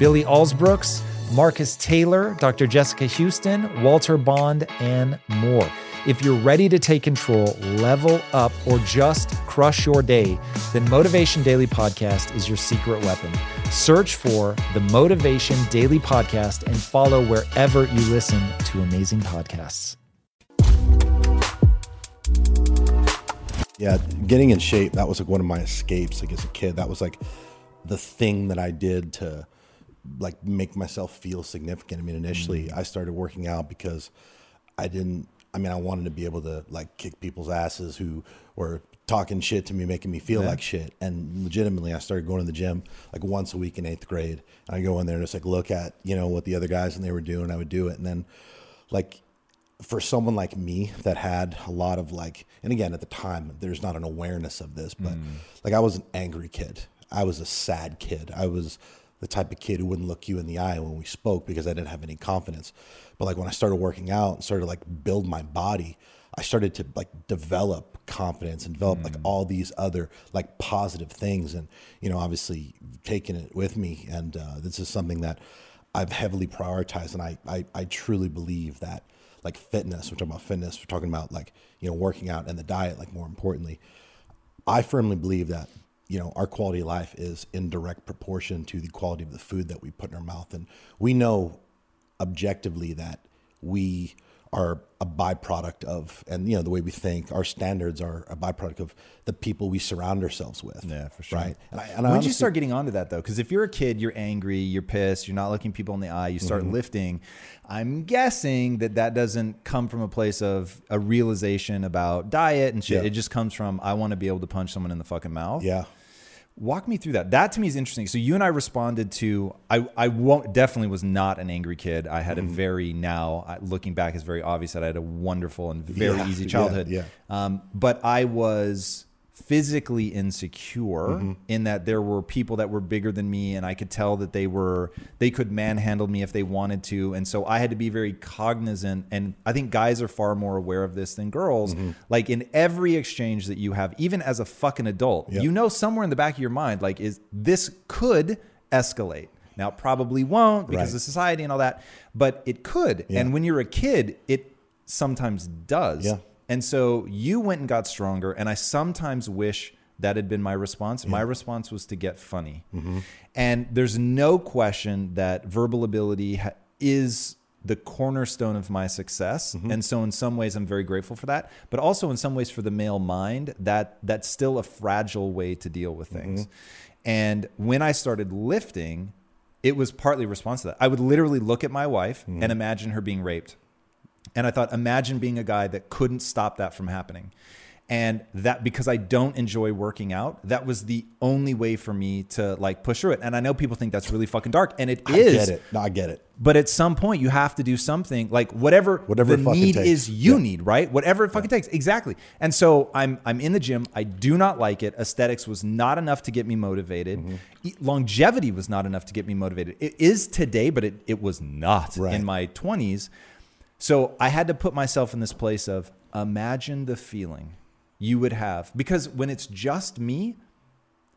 Billy Alsbrooks, Marcus Taylor, Dr. Jessica Houston, Walter Bond, and more. If you're ready to take control, level up, or just crush your day, then Motivation Daily Podcast is your secret weapon. Search for the Motivation Daily Podcast and follow wherever you listen to amazing podcasts. Yeah, getting in shape, that was like one of my escapes like as a kid. That was like the thing that I did to like make myself feel significant. I mean, initially I started working out because I wanted to be able to like kick people's asses who were talking shit to me, making me feel like shit. And legitimately, I started going to the gym like once a week in 8th grade. And I go in there and just like look at, you know, what the other guys and they were doing, I would do it. And then like, for someone like me that had a lot of like, and again, at the time, there's not an awareness of this, but like I was an angry kid. I was a sad kid. I was the type of kid who wouldn't look you in the eye when we spoke because I didn't have any confidence. But like when I started working out and started like build my body, I started to like develop confidence and develop like all these other like positive things. And, you know, obviously taking it with me. And this is something that I've heavily prioritized. And I truly believe that like fitness, we're talking about fitness, we're talking about like, you know, working out and the diet, like more importantly, I firmly believe that, you know, our quality of life is in direct proportion to the quality of the food that we put in our mouth. And we know objectively that we are a byproduct of, and you know, the way we think, our standards are a byproduct of the people we surround ourselves with. Yeah, for sure. Right. And when did you start getting onto that though? Because if you're a kid, you're angry, you're pissed, you're not looking people in the eye, you start lifting. I'm guessing that doesn't come from a place of a realization about diet and shit. Yeah. It just comes from, I want to be able to punch someone in the fucking mouth. Yeah. Walk me through that. That to me is interesting. So you and I responded to, I definitely was not an angry kid. I had a very, now looking back, it's very obvious that I had a wonderful and very easy childhood. Yeah, yeah. But I was physically insecure in that there were people that were bigger than me and I could tell that they could manhandle me if they wanted to. And so I had to be very cognizant. And I think guys are far more aware of this than girls. Like in every exchange that you have, even as a fucking adult, you know, somewhere in the back of your mind, like is this could escalate. Now it probably won't because of society and all that, but it could. Yeah. And when you're a kid, it sometimes does. Yeah. And so you went and got stronger. And I sometimes wish that had been my response. Yeah. My response was to get funny. And there's no question that verbal ability is the cornerstone of my success. And so in some ways, I'm very grateful for that. But also in some ways for the male mind, that's still a fragile way to deal with things. And when I started lifting, it was partly a response to that. I would literally look at my wife and imagine her being raped. And I thought, imagine being a guy that couldn't stop that from happening. And that, because I don't enjoy working out, that was the only way for me to like push through it. And I know people think that's really fucking dark, and it is. I get it. No, I get it. But at some point you have to do something, like whatever the need takes. Is you need, right? Whatever it fucking takes. Exactly. And so I'm in the gym. I do not like it. Aesthetics was not enough to get me motivated. Longevity was not enough to get me motivated. It is today, but it was not in my 20s. So I had to put myself in this place of imagine the feeling you would have, because when it's just me,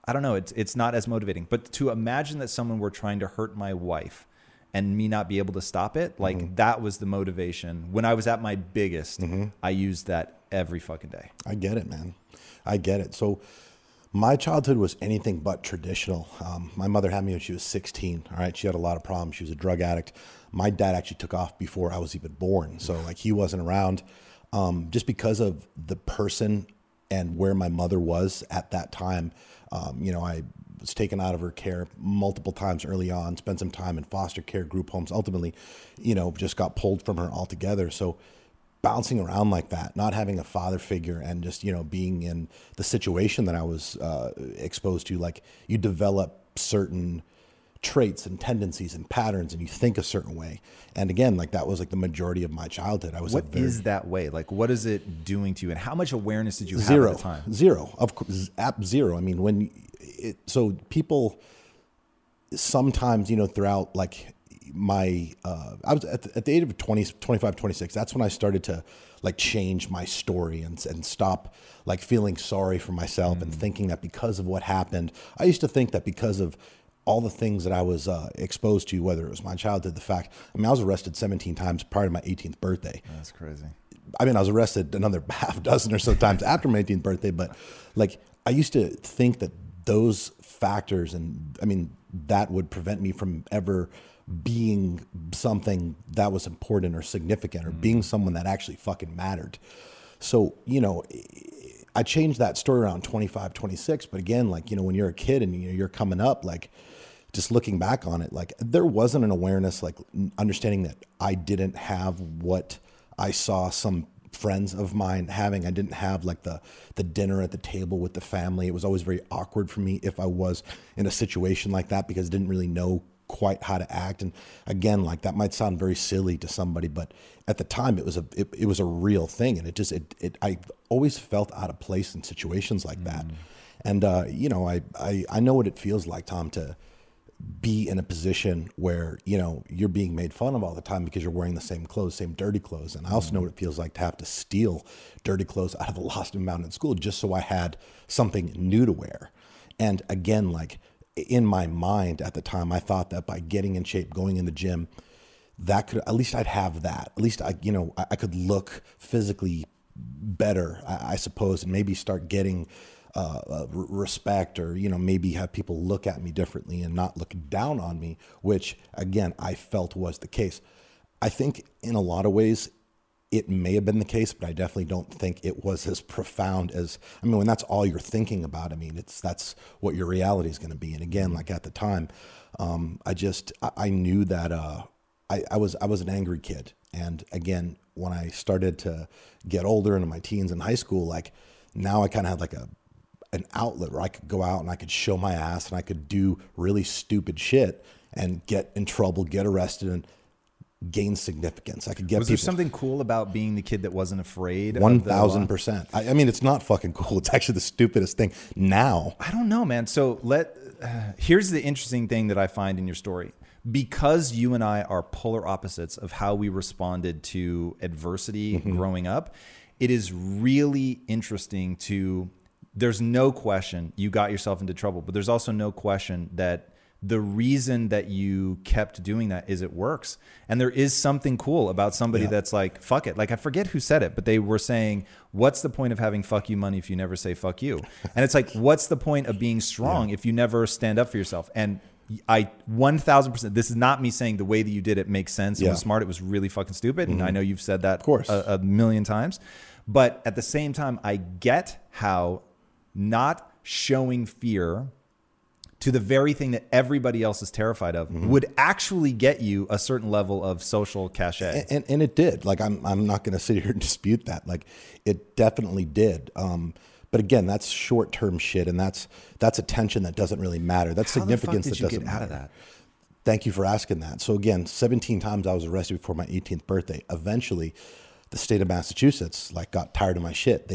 I don't know, it's not as motivating. But to imagine that someone were trying to hurt my wife and me not be able to stop it, like that was the motivation. When I was at my biggest, I used that every fucking day. I get it, man. I get it. So my childhood was anything but traditional. My mother had me when she was 16. All right. She had a lot of problems. She was a drug addict. My dad actually took off before I was even born. So like he wasn't around, just because of the person and where my mother was at that time. You know, I was taken out of her care multiple times early on, spent some time in foster care, group homes, ultimately, you know, just got pulled from her altogether. So bouncing around like that, not having a father figure, and just, you know, being in the situation that I was exposed to, like you develop certain traits and tendencies and patterns, and you think a certain way. And again, like that was like the majority of my childhood. I was what is that way? Like, what is it doing to you? And how much awareness did you have at the time? Zero. Of course, zero. I mean, when it, so people sometimes, you know, throughout like my, I was at the age of 20, 25, 26, that's when I started to like change my story and stop like feeling sorry for myself and thinking that because of what happened, I used to think that because of all the things that I was exposed to, whether it was my childhood, the fact, I mean, I was arrested 17 times prior to my 18th birthday. That's crazy. I mean, I was arrested another half dozen or so times after my 18th birthday, but like I used to think that those factors and I mean, that would prevent me from ever being something that was important or significant or being someone that actually fucking mattered. So, you know, I changed that story around 25, 26. But again, like, you know, when you're a kid and you're coming up, like just looking back on it, like there wasn't an awareness, like understanding that I didn't have what I saw some friends of mine having. I didn't have like the dinner at the table with the family. It was always very awkward for me if I was in a situation like that because I didn't really know quite how to act. And again, like that might sound very silly to somebody, but at the time it was a real thing. And it just, I always felt out of place in situations like that. And, you know, I know what it feels like, Tom, to be in a position where, you know, you're being made fun of all the time because you're wearing the same clothes, same dirty clothes. And I also know what it feels like to have to steal dirty clothes out of the lost and found in school just so I had something new to wear. And again, like in my mind at the time, I thought that by getting in shape, going in the gym, that could, at least I'd have that. At least I, you know, I could look physically better, I suppose, and maybe start getting respect, or, you know, maybe have people look at me differently and not look down on me, which again, I felt was the case. I think in a lot of ways, it may have been the case, but I definitely don't think it was as profound as, I mean, when that's all you're thinking about, I mean, that's what your reality is going to be. And again, like at the time, I knew that, I was an angry kid. And again, when I started to get older into my teens and high school, like now I kind of had like an outlet where I could go out and I could show my ass and I could do really stupid shit and get in trouble, get arrested, and gain significance. I could get. Was there something cool about being the kid that wasn't afraid? 1,000%. I mean, it's not fucking cool. It's actually the stupidest thing now. I don't know, man. So here's the interesting thing that I find in your story. Because you and I are polar opposites of how we responded to adversity growing up, it is really interesting to. There's no question you got yourself into trouble, but there's also no question that the reason that you kept doing that is it works. And there is something cool about somebody that's like, fuck it. Like, I forget who said it, but they were saying, what's the point of having fuck you money if you never say fuck you? And it's like, what's the point of being strong if you never stand up for yourself? And I 1,000%, this is not me saying the way that you did it makes sense. It was smart. It was really fucking stupid. And I know you've said that a million times, but at the same time, I get how not showing fear to the very thing that everybody else is terrified of would actually get you a certain level of social cachet. And it did. Like, I'm not going to sit here and dispute that. Like, it definitely did. But again, that's short-term shit, and that's attention that doesn't really matter. That's significance that doesn't matter. How the fuck did you get out of that? Thank you for asking that. So again, 17 times I was arrested before my 18th birthday. Eventually, the state of Massachusetts like got tired of my shit.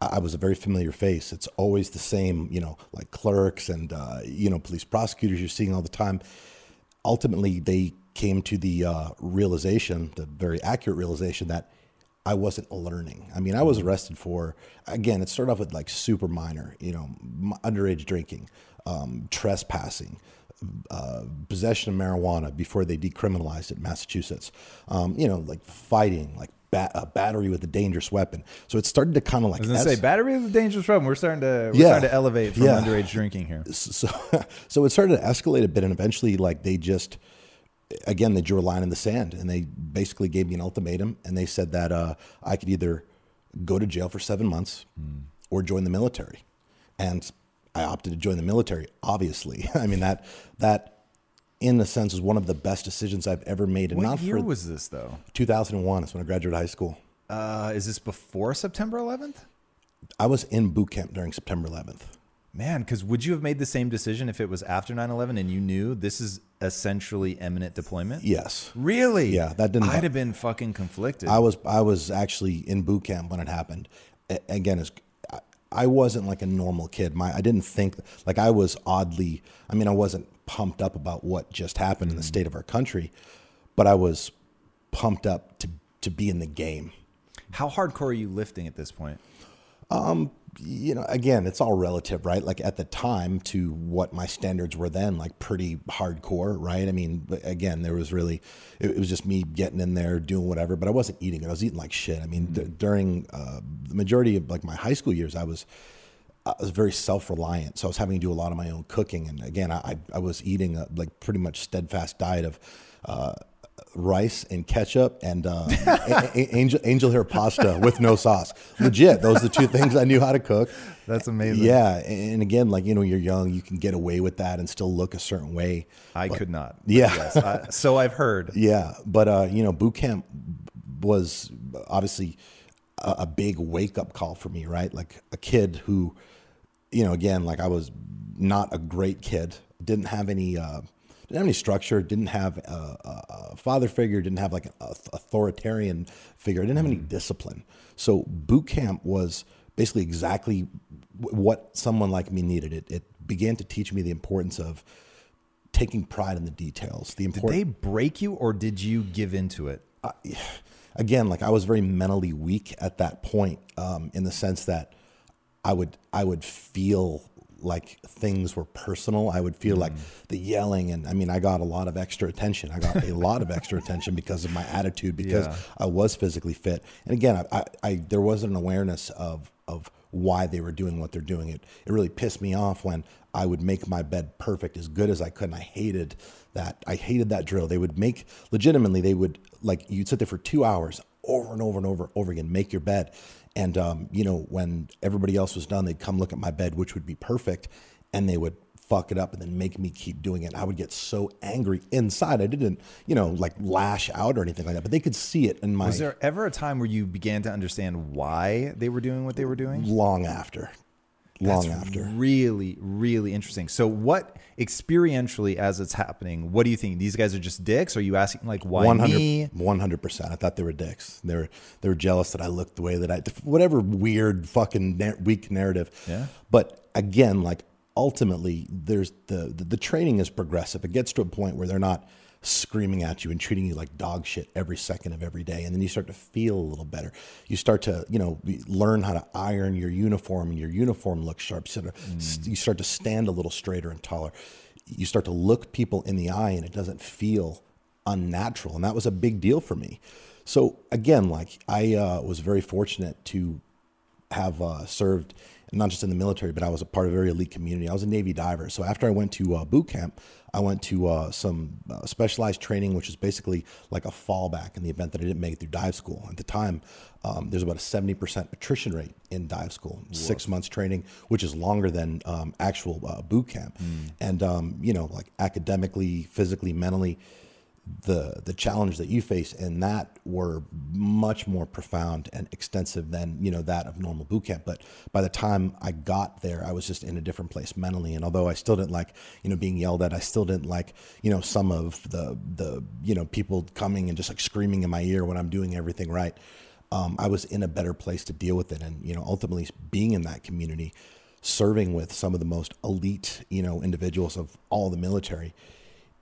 I was a very familiar face. It's always the same, you know, like clerks and, you know, police prosecutors you're seeing all the time. Ultimately, they came to the realization, the very accurate realization, that I wasn't learning. I mean, I was arrested for, again, it started off with like super minor, you know, underage drinking, trespassing, possession of marijuana before they decriminalized it in Massachusetts, you know, like fighting, like battery with a dangerous weapon. So it started to kind of like... I was going to say, battery with a dangerous weapon. We're starting to elevate from underage drinking here. So it started to escalate a bit, and eventually like they just, again, they drew a line in the sand, and they basically gave me an ultimatum, and they said that I could either go to jail for 7 months or join the military. And I opted to join the military, obviously. I mean, that in a sense is one of the best decisions I've ever made. And what year was this though? 2001 is when I graduated high school. Is this before September 11th? I was in boot camp during September 11th. Man, because would you have made the same decision if it was after 9/11 and you knew this is essentially imminent deployment? Yes. Really? Yeah, that didn't. I'd have been fucking conflicted. I was actually in boot camp when it happened. Again, I wasn't like a normal kid. I didn't think like I was oddly. I mean, I wasn't pumped up about what just happened in the state of our country, but I was pumped up to be in the game. How hardcore are you lifting at this point? You know, again, it's all relative, right? Like at the time to what my standards were then, like pretty hardcore, right? I mean, again, there was really, it was just me getting in there, doing whatever, but I wasn't eating it. I was eating like shit. I mean, during the majority of like my high school years, I was very self-reliant. So I was having to do a lot of my own cooking. And again, I was eating a like pretty much steadfast diet of, rice and ketchup and angel hair pasta with no sauce. Legit, those are the two things I knew how to cook. That's amazing. Yeah, and again, like, you know, you're young, you can get away with that and still look a certain way. I could not. Yeah. Yes, so I've heard. Yeah, but you know, boot camp was obviously a big wake-up call for me, right? Like a kid who, you know, again, like I was not a great kid, didn't have any... didn't have any structure, didn't have a father figure, didn't have like an authoritarian figure, didn't have any discipline. So boot camp was basically exactly what someone like me needed. It began to teach me the importance of taking pride in the details. Did they break you or did you give into it? Again, like I was very mentally weak at that point, in the sense that I would feel like things were personal. I would feel like the yelling, and I mean, I got a lot of extra attention. I got a lot of extra attention because of my attitude, because I was physically fit. And again, there wasn't an awareness of why they were doing what they're doing. It really pissed me off when I would make my bed perfect, as good as I could. And I hated that drill. They would make, legitimately, they would, like, you'd sit there for 2 hours over and over again, make your bed. And, you know, when everybody else was done, they'd come look at my bed, which would be perfect. And they would fuck it up and then make me keep doing it. I would get so angry inside. I didn't, you know, like lash out or anything like that, but they could see it in my... Was there ever a time where you began to understand why they were doing what they were doing? Long after. That's really, really interesting. So what experientially, as it's happening, what do you think? These guys are just dicks? Are you asking like why 100, me? 100%. I thought they were dicks. They were jealous that I looked the way that I, whatever weird fucking weak narrative. Yeah. But again, like ultimately there's the training is progressive. It gets to a point where they're not screaming at you and treating you like dog shit every second of every day. And then you start to feel a little better. You start to, you know, learn how to iron your uniform, and your uniform looks sharp. You start to stand a little straighter and taller. You start to look people in the eye and it doesn't feel unnatural. And that was a big deal for me. So again, like I was very fortunate to have served not just in the military, but I was a part of a very elite community. I was a Navy diver. So after I went to boot camp, I went to some specialized training, which is basically like a fallback in the event that I didn't make it through dive school. At the time, there's about a 70% attrition rate in dive school. Whoa. 6 months training, which is longer than actual boot camp. And, you know, like academically, physically, mentally, the challenge that you face in that were much more profound and extensive than, you know, that of normal boot camp. But by the time I got there, I was just in a different place mentally. And although I still didn't like, you know, being yelled at, I still didn't like, you know, some of the, you know, people coming and just like screaming in my ear when I'm doing everything right. I was in a better place to deal with it. And, you know, ultimately being in that community, serving with some of the most elite, you know, individuals of all the military,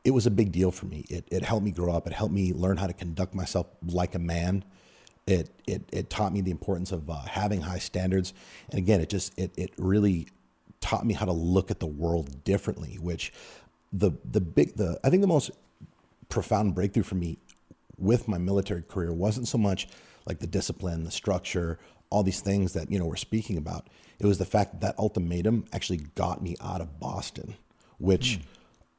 it was a big deal for me. It helped me grow up. It helped me learn how to conduct myself like a man. It taught me the importance of having high standards. And again, it really taught me how to look at the world differently, which I think the most profound breakthrough for me with my military career wasn't so much like the discipline, the structure, all these things that, you know, we're speaking about. It was the fact that ultimatum actually got me out of Boston, which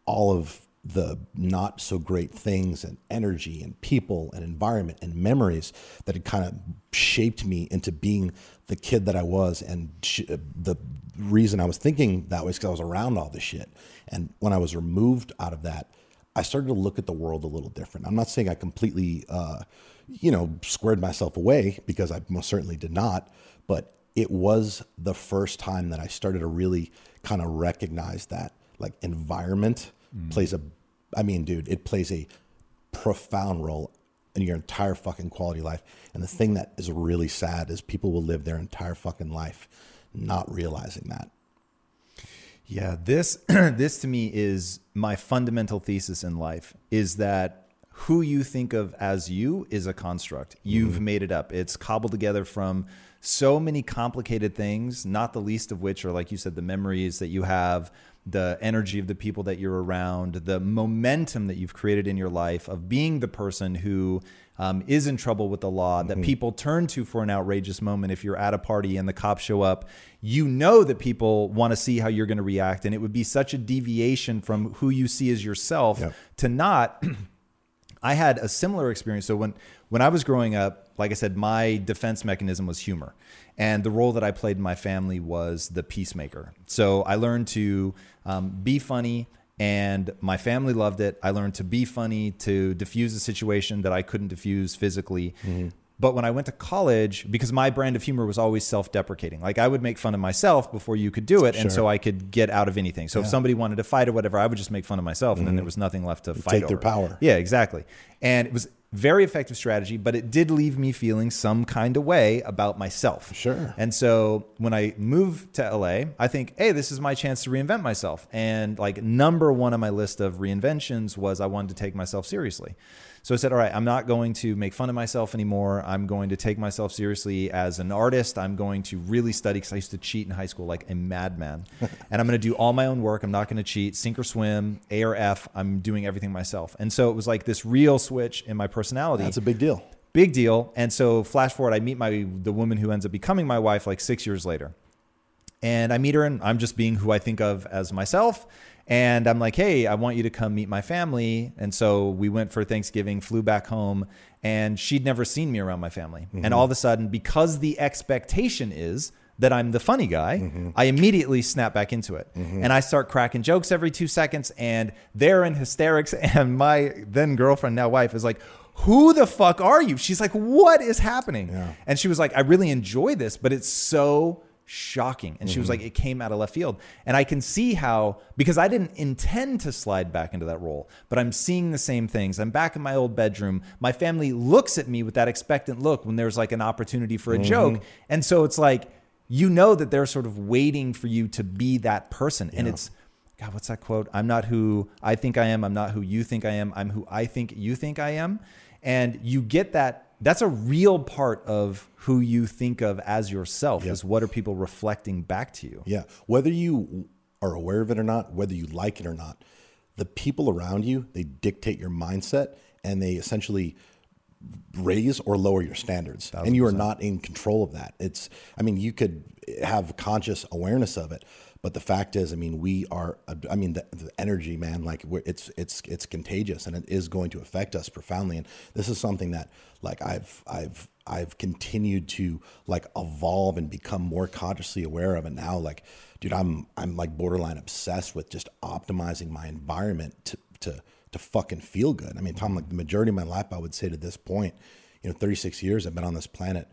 all of the not so great things and energy and people and environment and memories that had kind of shaped me into being the kid that I was. And the reason I was thinking that way is because I was around all this shit. And when I was removed out of that, I started to look at the world a little different. I'm not saying I completely, you know, squared myself away, because I most certainly did not, but it was the first time that I started to really kind of recognize that like environment plays a, I mean, dude, it plays a profound role in your entire fucking quality of life. And the thing that is really sad is people will live their entire fucking life not realizing that. Yeah, this to me is my fundamental thesis in life, is that who you think of as you is a construct. You've made it up. It's cobbled together from so many complicated things, not the least of which are, like you said, the memories that you have, the energy of the people that you're around, the momentum that you've created in your life of being the person who is in trouble with the law, that people turn to for an outrageous moment. If you're at a party and the cops show up, you know that people want to see how you're going to react. And it would be such a deviation from who you see as yourself to not. I had a similar experience. So when I was growing up, like I said, my defense mechanism was humor. And the role that I played in my family was the peacemaker. So I learned to be funny, and my family loved it. I learned to be funny, to diffuse a situation that I couldn't diffuse physically. But when I went to college, because my brand of humor was always self-deprecating, like I would make fun of myself before you could do it. And so I could get out of anything. So if somebody wanted to fight or whatever, I would just make fun of myself. And then there was nothing left to fight over. Take their power. Yeah, exactly. And it was very effective strategy, but it did leave me feeling some kind of way about myself. And so when I moved to LA, I think, hey, this is my chance to reinvent myself. And like number one on my list of reinventions was I wanted to take myself seriously. So I said, all right, I'm not going to make fun of myself anymore. I'm going to take myself seriously as an artist. I'm going to really study, because I used to cheat in high school like a madman. And I'm going to do all my own work. I'm not going to cheat, sink or swim, A or F. I'm doing everything myself. And so it was like this real switch in my personality. That's a big deal. Big deal. And so flash forward, I meet the woman who ends up becoming my wife like 6 years later. And I meet her and I'm just being who I think of as myself. And I'm like, hey, I want you to come meet my family. And so we went for Thanksgiving, flew back home, and she'd never seen me around my family. And all of a sudden, because the expectation is that I'm the funny guy, I immediately snap back into it. And I start cracking jokes every 2 seconds, and they're in hysterics. And my then girlfriend, now wife, is like, who the fuck are you? She's like, what is happening? And she was like, I really enjoy this, but it's so shocking. And she was like, it came out of left field. And I can see how, because I didn't intend to slide back into that role, but I'm seeing the same things. I'm back in my old bedroom. My family looks at me with that expectant look when there's like an opportunity for a joke. And so it's like, you know that they're sort of waiting for you to be that person. And it's, God, what's that quote? I'm not who I think I am. I'm not who you think I am. I'm who I think you think I am. And you get that. That's a real part of who you think of as yourself, is what are people reflecting back to you? Whether you are aware of it or not, whether you like it or not, the people around you, they dictate your mindset, and they essentially raise or lower your standards. 1,000%. And you are not in control of that. It's, I mean, you could have conscious awareness of it, but the fact is, I mean, we are, I mean, the energy, man, like it's contagious, and it is going to affect us profoundly. And this is something that like I've continued to like evolve and become more consciously aware of. And now like, dude, I'm like borderline obsessed with just optimizing my environment to fucking feel good. I mean, Tom, like the majority of my life, I would say to this point, you know, 36 years I've been on this planet,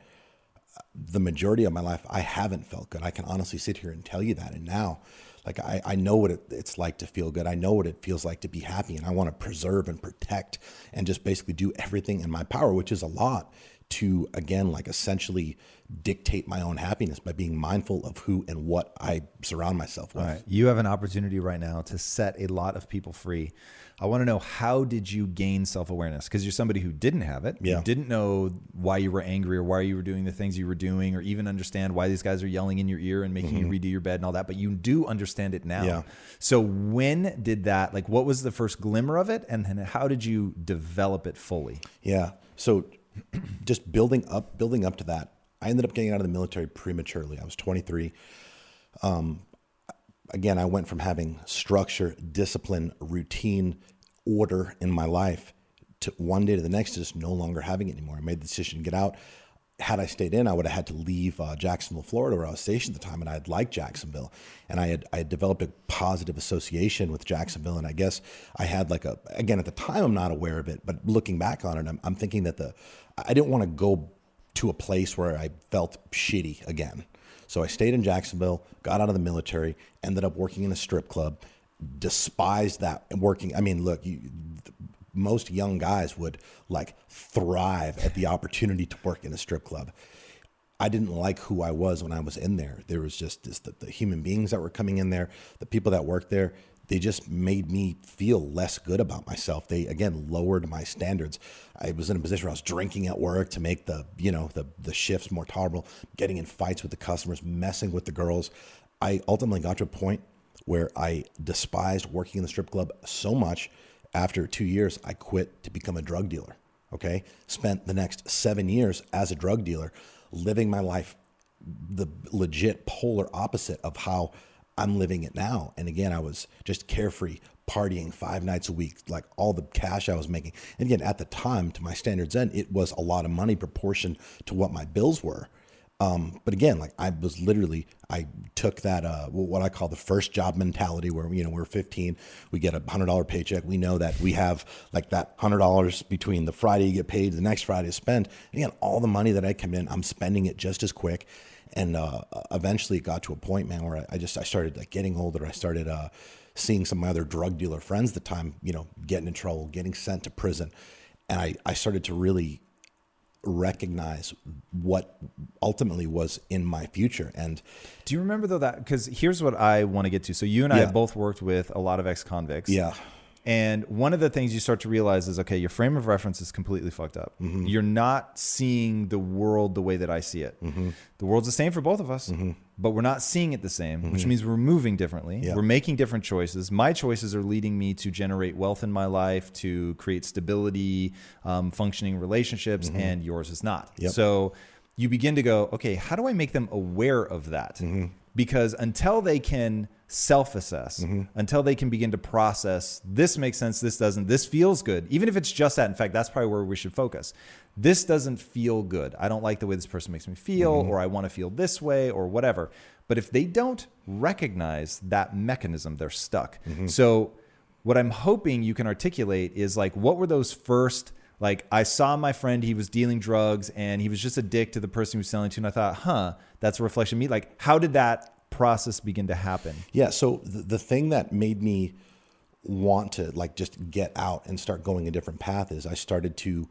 the majority of my life, I haven't felt good. I can honestly sit here and tell you that. And now, like, I know what it's like to feel good. I know what it feels like to be happy. And I want to preserve and protect and just basically do everything in my power, which is a lot, to, again, like essentially dictate my own happiness by being mindful of who and what I surround myself with. All right. You have an opportunity right now to set a lot of people free. I want to know, how did you gain self-awareness? Because you're somebody who didn't have it. You didn't know why you were angry or why you were doing the things you were doing, or even understand why these guys are yelling in your ear and making you redo your bed and all that, but you do understand it now. So when did that, like, what was the first glimmer of it? And then how did you develop it fully? So just building up to that, I ended up getting out of the military prematurely. I was 23. Again, I went from having structure, discipline, routine, order in my life to one day to the next, just no longer having it anymore. I made the decision to get out. Had I stayed in, I would have had to leave Jacksonville, Florida, where I was stationed at the time, and I had liked Jacksonville. And I had developed a positive association with Jacksonville, and I guess I had like a, again, at the time I'm not aware of it, but looking back on it, I'm thinking that I didn't want to go to a place where I felt shitty again. So I stayed in Jacksonville, got out of the military, ended up working in a strip club, despised that and working. I mean, look, most young guys would like thrive at the opportunity to work in a strip club. I didn't like who I was when I was in there. There was just this, the human beings that were coming in there, the people that worked there, they just made me feel less good about myself. They, again, lowered my standards. I was in a position where I was drinking at work to make the, you know, the shifts more tolerable, getting in fights with the customers, messing with the girls. I ultimately got to a point where I despised working in the strip club so much. After 2 years, I quit to become a drug dealer, okay? Spent the next 7 years as a drug dealer, living my life the legit polar opposite of how I'm living it now. And again, I was just carefree, partying 5 nights a week, like all the cash I was making. And again, at the time, to my standards end, it was a lot of money proportioned to what my bills were. But again, like I was literally, I took that, what I call the first job mentality where, you know, we're 15, we get $100 paycheck. We know that we have like that $100 between the Friday you get paid, the next Friday to spend. And again, all the money that I come in, I'm spending it just as quick. And, eventually it got to a point, man, where I started like getting older. I started, seeing some of my other drug dealer friends at the time, you know, getting in trouble, getting sent to prison. And I started to really recognize what ultimately was in my future. And do you remember though that, because here's what I want to get to. So you and I have both worked with a lot of ex-convicts. Yeah. And one of the things you start to realize is, okay, your frame of reference is completely fucked up. Mm-hmm. You're not seeing the world the way that I see it. Mm-hmm. The world's the same for both of us, mm-hmm. but we're not seeing it the same, mm-hmm. which means we're moving differently. Yeah. We're making different choices. My choices are leading me to generate wealth in my life, to create stability, functioning relationships, mm-hmm. and yours is not. Yep. So you begin to go, okay, how do I make them aware of that? Mm-hmm. Because until they can self-assess, mm-hmm. until they can begin to process, this makes sense, this doesn't, this feels good. Even if it's just that, in fact, that's probably where we should focus. This doesn't feel good. I don't like the way this person makes me feel, mm-hmm. or I want to feel this way or whatever. But if they don't recognize that mechanism, they're stuck. Mm-hmm. So what I'm hoping you can articulate is like, what were those first, like I saw my friend, he was dealing drugs and he was just a dick to the person he was selling to. And I thought, that's a reflection of me. Like, how did that process begin to happen? Yeah. So the thing that made me want to like just get out and start going a different path is I started to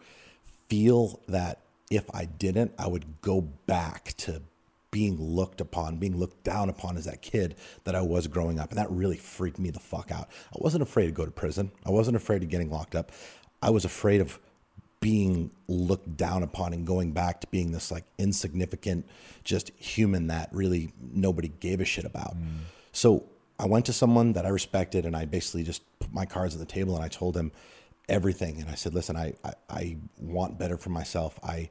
feel that if I didn't, I would go back to being looked upon, being looked down upon as that kid that I was growing up. And that really freaked me the fuck out. I wasn't afraid to go to prison. I wasn't afraid of getting locked up. I was afraid of being looked down upon and going back to being this like insignificant, just human that really nobody gave a shit about. Mm. So I went to someone that I respected and I basically just put my cards on the table and I told him everything. And I said, listen, I want better for myself. I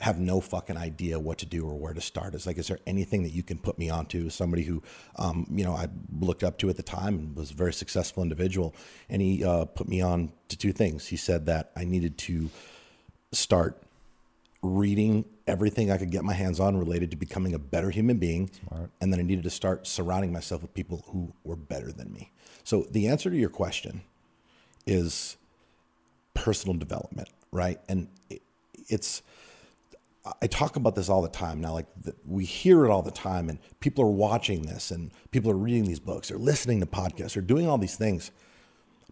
have no fucking idea what to do or where to start. It's like, is there anything that you can put me onto? Somebody who, you know, I looked up to at the time and was a very successful individual. And he put me on to 2 things. He said that I needed to start reading everything I could get my hands on related to becoming a better human being. Smart. And then I needed to start surrounding myself with people who were better than me. So the answer to your question is personal development, right? And it's... I talk about this all the time now, like we hear it all the time and people are watching this and people are reading these books or listening to podcasts or doing all these things,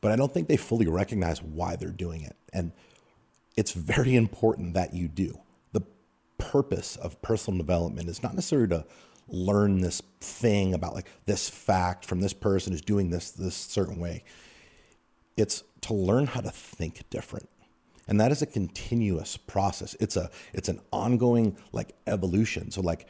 but I don't think they fully recognize why they're doing it. And it's very important that you do. The purpose of personal development is not necessarily to learn this thing about like this fact from this person who's doing this certain way. It's to learn how to think different. And that is a continuous process. It's an ongoing like evolution. So like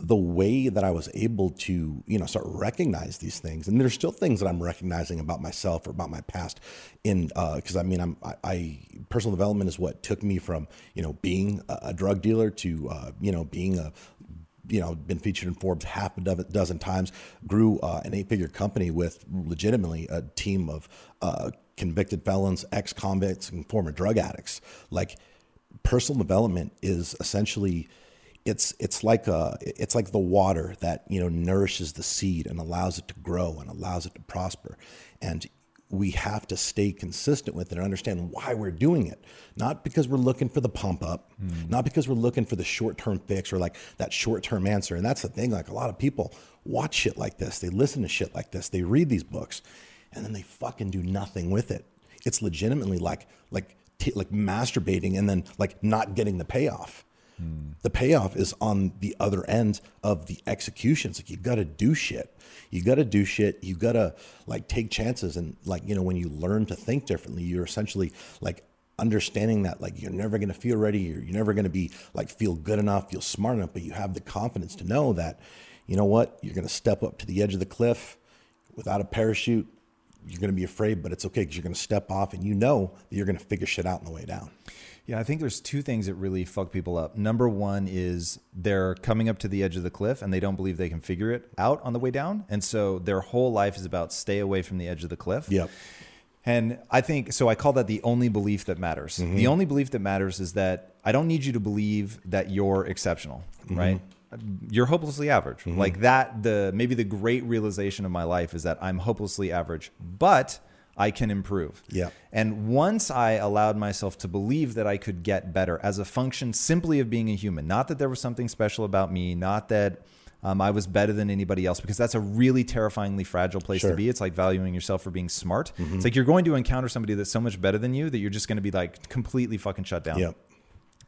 the way that I was able to, you know, start recognize these things, and there's still things that I'm recognizing about myself or about my past in, cause I mean, I personal development is what took me from, you know, being a drug dealer to, you know, being a, you know, been featured in Forbes 6 times, grew an 8-figure company with legitimately a team of, convicted felons, ex-convicts, and former drug addicts. Like personal development is essentially, it's like the water that, you know, nourishes the seed and allows it to grow and allows it to prosper. And we have to stay consistent with it and understand why we're doing it. Not because we're looking for the pump up, not because we're looking for the short-term fix or like that short-term answer. And that's the thing, like a lot of people watch shit like this, they listen to shit like this, they read these books, and then they fucking do nothing with it. It's legitimately like masturbating and then like not getting the payoff. The payoff is on the other end of the executions. Like you got to do shit. You got to do shit. You got to like take chances. And like, you know, when you learn to think differently, you're essentially like understanding that like you're never going to feel ready or you're never going to be like feel good enough, feel smart enough, but you have the confidence to know that, you know what, you're going to step up to the edge of the cliff without a parachute. You're going to be afraid, but it's okay because you're going to step off and you know that you're going to figure shit out on the way down. Yeah, I think there's two things that really fuck people up. Number one is they're coming up to the edge of the cliff and they don't believe they can figure it out on the way down. And so their whole life is about stay away from the edge of the cliff. Yep. And I think, so I call that the only belief that matters. Mm-hmm. The only belief that matters is that I don't need you to believe that you're exceptional, mm-hmm. right? You're hopelessly average. Mm-hmm. Like that, maybe the great realization of my life is that I'm hopelessly average, but I can improve. Yeah. And once I allowed myself to believe that I could get better as a function simply of being a human, not that there was something special about me, not that I was better than anybody else, because that's a really terrifyingly fragile place to be. It's like valuing yourself for being smart. Mm-hmm. It's like you're going to encounter somebody that's so much better than you that you're just going to be like completely fucking shut down. Yep.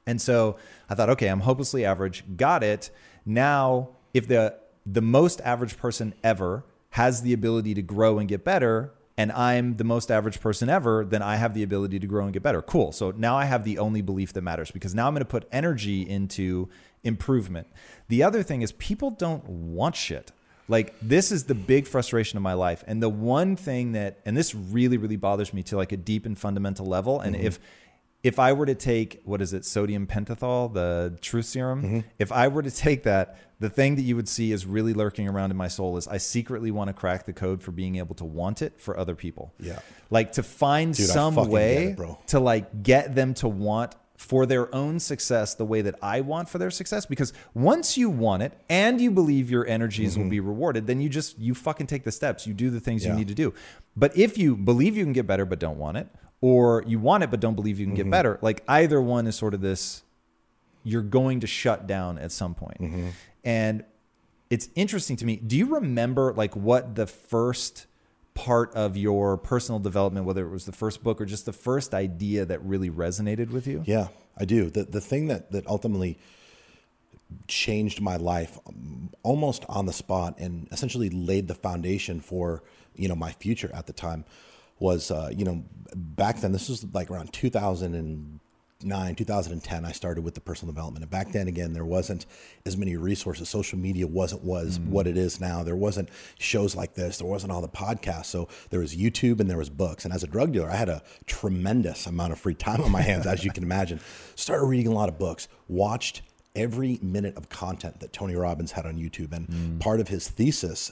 And so I thought, okay, I'm hopelessly average. Got it. Now, if the most average person ever has the ability to grow and get better, and I'm the most average person ever, then I have the ability to grow and get better. Cool. So now I have the only belief that matters, because now I'm going to put energy into improvement. The other thing is people don't want shit. Like this is the big frustration of my life. And the one thing that, and this really, really bothers me to like a deep and fundamental level. And if I were to take, what is it, sodium pentothal, the truth serum, if I were to take that, the thing that you would see is really lurking around in my soul is I secretly want to crack the code for being able to want it for other people. Yeah. Like to find some way to like get them to want for their own success the way that I want for their success. Because once you want it and you believe your energies will be rewarded, then you fucking take the steps. You do the things you need to do. But if you believe you can get better but don't want it, or you want it but don't believe you can get better, like either one is sort of this, you're going to shut down at some point. And it's interesting to me. Do you remember like what the first part of your personal development, whether it was the first book or just the first idea that really resonated with you? Yeah, I do. The thing that ultimately changed my life almost on the spot and essentially laid the foundation for, you know, my future at the time was, you know, back then, this was like around 2009, 2010, I started with the personal development. And back then, again, there wasn't as many resources. Social media wasn't what it is now. There wasn't shows like this. There wasn't all the podcasts. So there was YouTube and there was books. And as a drug dealer, I had a tremendous amount of free time on my hands, as you can imagine. Started reading a lot of books, watched every minute of content that Tony Robbins had on YouTube. And part of his thesis,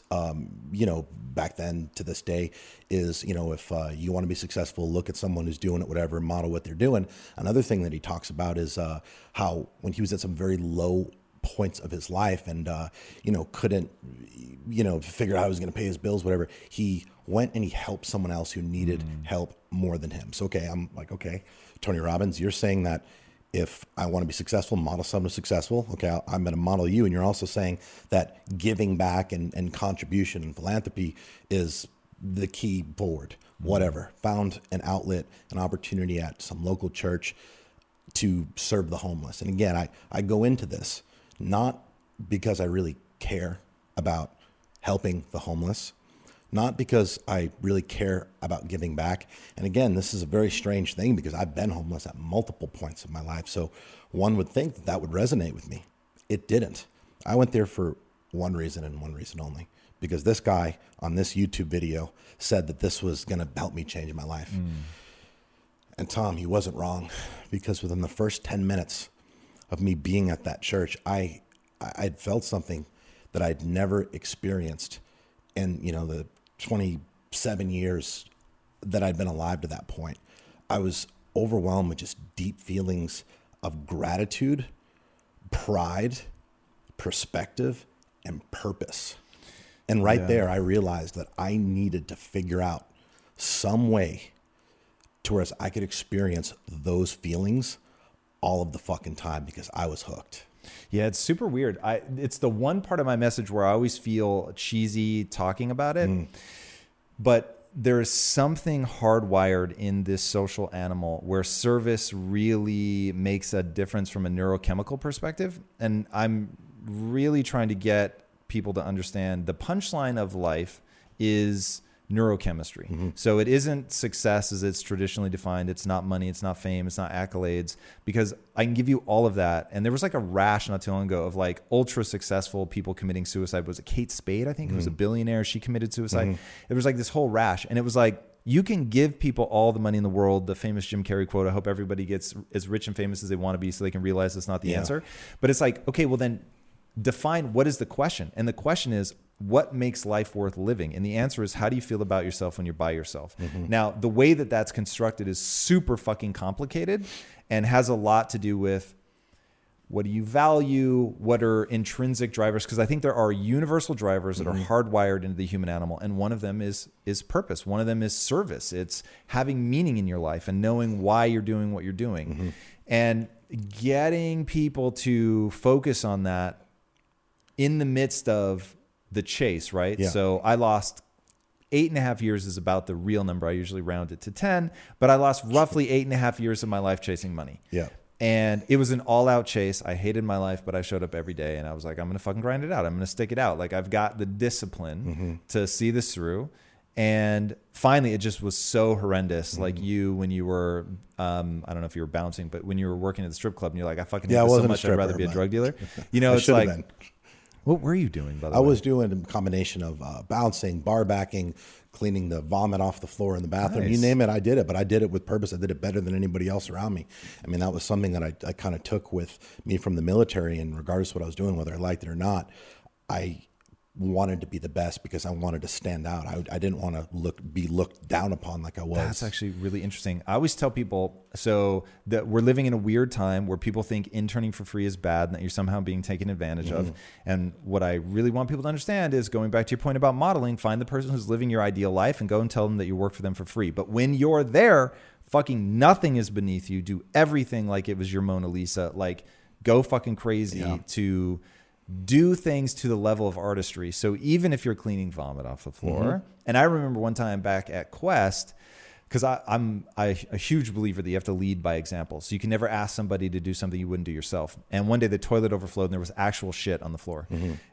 you know, back then to this day is, you know, if you want to be successful, look at someone who's doing it, whatever, model what they're doing. Another thing that he talks about is how when he was at some very low points of his life and, you know, couldn't, you know, figure out how he was going to pay his bills, whatever, he went and he helped someone else who needed help more than him. So, okay, I'm like, okay, Tony Robbins, you're saying that if I want to be successful, model someone who's successful. Okay, I'm going to model you. And you're also saying that giving back and contribution and philanthropy is the key forward, whatever. Found an outlet, an opportunity at some local church to serve the homeless. And again, I go into this not because I really care about helping the homeless, not because I really care about giving back. And again, this is a very strange thing because I've been homeless at multiple points of my life. So one would think that that would resonate with me. It didn't. I went there for one reason and one reason only, because this guy on this YouTube video said that this was going to help me change my life. And Tom, he wasn't wrong, because within the first 10 minutes of me being at that church, I felt something that I'd never experienced in, you know, the 27 years that I'd been alive to that point. I was overwhelmed with just deep feelings of gratitude, pride, perspective, and purpose. And right there, I realized that I needed to figure out some way to where I could experience those feelings all of the fucking time, because I was hooked. Yeah, it's super weird. It's the one part of my message where I always feel cheesy talking about it, but there is something hardwired in this social animal where service really makes a difference from a neurochemical perspective. And I'm really trying to get people to understand the punchline of life is neurochemistry. Mm-hmm. So it isn't success as it's traditionally defined. It's not money. It's not fame. It's not accolades, because I can give you all of that. And there was like a rash not too long ago of like ultra successful people committing suicide. Was it Kate Spade? I think it was a billionaire. She committed suicide. It was like this whole rash. And it was like, you can give people all the money in the world, the famous Jim Carrey quote, I hope everybody gets as rich and famous as they want to be so they can realize it's not the answer. But it's like, okay, well then define what is the question. And the question is, what makes life worth living? And the answer is, how do you feel about yourself when you're by yourself? Now, the way that that's constructed is super fucking complicated and has a lot to do with what do you value? What are intrinsic drivers? Because I think there are universal drivers that are hardwired into the human animal. And one of them is purpose. One of them is service. It's having meaning in your life and knowing why you're doing what you're doing. And getting people to focus on that in the midst of the chase, right? Yeah. So I lost 8.5 years is about the real number. I usually round it to 10, but I lost roughly 8.5 years of my life chasing money. Yeah. And it was an all out chase. I hated my life, but I showed up every day and I was like, I'm going to fucking grind it out. I'm going to stick it out. Like, I've got the discipline to see this through. And finally, it just was so horrendous. Like you, when you were, I don't know if you were bouncing, but when you were working at the strip club and you're like, I fucking hate this so much, I'd rather be a drug dealer. You know, it's like, what were you doing, by the way? I was doing a combination of bouncing, bar backing, cleaning the vomit off the floor in the bathroom. Nice. You name it, I did it, but I did it with purpose. I did it better than anybody else around me. I mean, that was something that I kind of took with me from the military, and regardless of what I was doing, whether I liked it or not, I wanted to be the best because I wanted to stand out. I didn't want to be looked down upon like I was. That's actually really interesting. I always tell people, so that we're living in a weird time where people think interning for free is bad and that you're somehow being taken advantage of. And what I really want people to understand is, going back to your point about modeling, find the person who's living your ideal life and go and tell them that you work for them for free. But when you're there, fucking nothing is beneath you. Do everything like it was your Mona Lisa. Like, go fucking crazy to do things to the level of artistry. So even if you're cleaning vomit off the floor, and I remember one time back at Quest, because I'm a huge believer that you have to lead by example. So you can never ask somebody to do something you wouldn't do yourself. And one day the toilet overflowed and there was actual shit on the floor.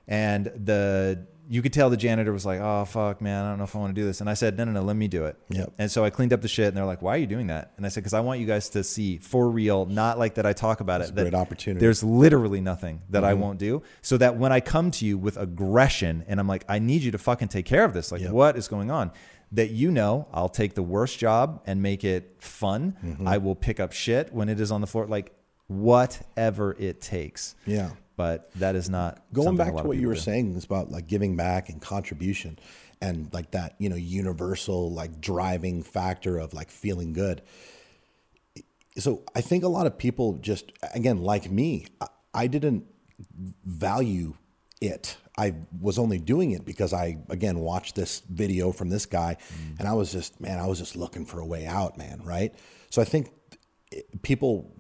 And you could tell the janitor was like, oh, fuck, man, I don't know if I want to do this. And I said, no, let me do it. Yep. And so I cleaned up the shit and they're like, why are you doing that? And I said, because I want you guys to see for real, not like that I talk about it. That's a great opportunity. There's literally nothing that I won't do, so that when I come to you with aggression and I'm like, I need you to fucking take care of this. Like, what is going on? That, you know, I'll take the worst job and make it fun. I will pick up shit when it is on the floor, like whatever it takes. Yeah. But that is not going back to what you were saying. It's about like giving back and contribution and like that, you know, universal like driving factor of like feeling good. So I think a lot of people just, again, like me, I didn't value it. I was only doing it because I, again, watched this video from this guy and I was just looking for a way out, man. Right. So I think people,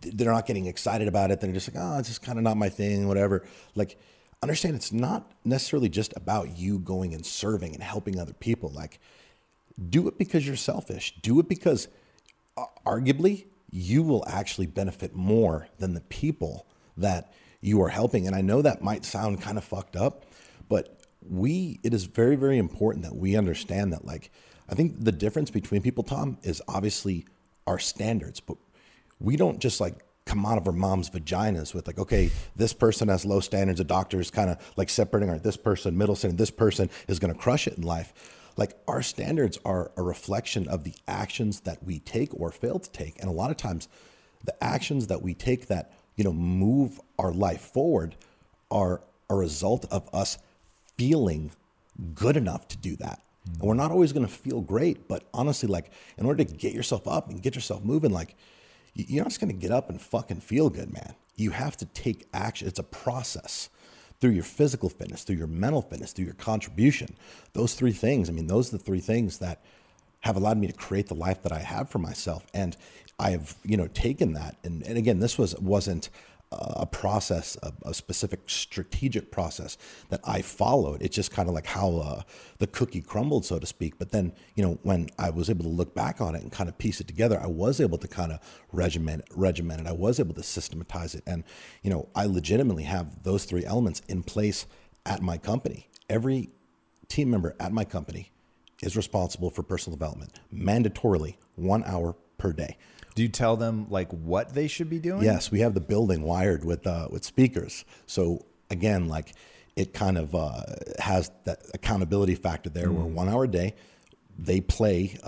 they're not getting excited about it. They're just like, oh, it's just kind of not my thing, whatever. Like, understand, it's not necessarily just about you going and serving and helping other people. Like, do it because you're selfish. Do it because arguably you will actually benefit more than the people that you are helping. And I know that might sound kind of fucked up, but it is very, very important that we understand that. Like, I think the difference between people, Tom, is obviously our standards, but we don't just like come out of our mom's vaginas with like, okay, this person has low standards. A doctor is kind of like separating our, this person, middle standard, this person is going to crush it in life. Like, our standards are a reflection of the actions that we take or fail to take. And a lot of times the actions that we take that, you know, move our life forward are a result of us feeling good enough to do that. And we're not always going to feel great, but honestly, like, in order to get yourself up and get yourself moving, like, you're not just going to get up and fucking feel good, man. You have to take action. It's a process through your physical fitness, through your mental fitness, through your contribution. Those three things, I mean, those are the three things that have allowed me to create the life that I have for myself. And I've, taken that. And again, this wasn't a process, a specific strategic process that I followed. It's just kind of like how the cookie crumbled, so to speak. But then, when I was able to look back on it and kind of piece it together, I was able to kind of regiment it. I was able to systematize it. And, I legitimately have those three elements in place at my company. Every team member at my company is responsible for personal development, mandatorily 1 hour per day. Do you tell them like what they should be doing? Yes, we have the building wired with speakers. So again, like it kind of has that accountability factor there, where 1 hour a day they play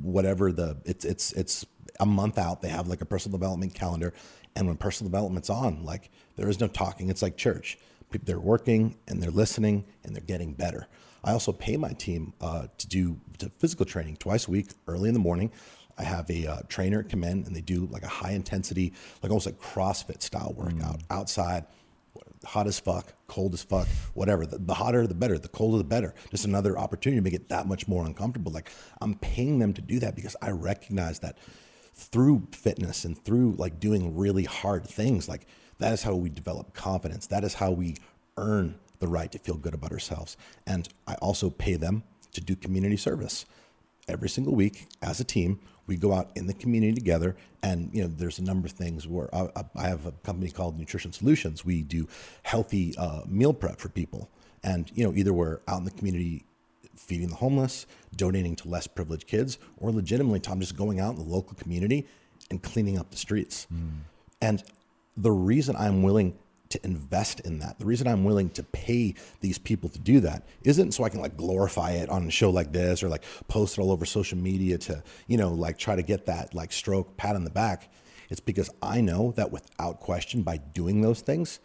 whatever it's a month out. They have like a personal development calendar, and when personal development's on, like there is no talking. It's like church. They're working and they're listening and they're getting better. I also pay my team to do physical training twice a week, early in the morning. I have a trainer come in and they do like a high intensity, like almost like CrossFit style workout outside, hot as fuck, cold as fuck, whatever. The hotter, the better, the colder, the better. Just another opportunity to make it that much more uncomfortable. Like I'm paying them to do that because I recognize that through fitness and through like doing really hard things, like that is how we develop confidence. That is how we earn the right to feel good about ourselves. And I also pay them to do community service. Every single week as a team, we go out in the community together, and there's a number of things where I have a company called Nutrition Solutions. We do healthy meal prep for people, and either we're out in the community feeding the homeless, donating to less privileged kids, or legitimately, Tom, just going out in the local community and cleaning up the streets. And the reason I'm willing to invest in that, the reason I'm willing to pay these people to do that isn't so I can like glorify it on a show like this or like post it all over social media to, like try to get that like stroke, pat on the back. It's because I know that without question, by doing those things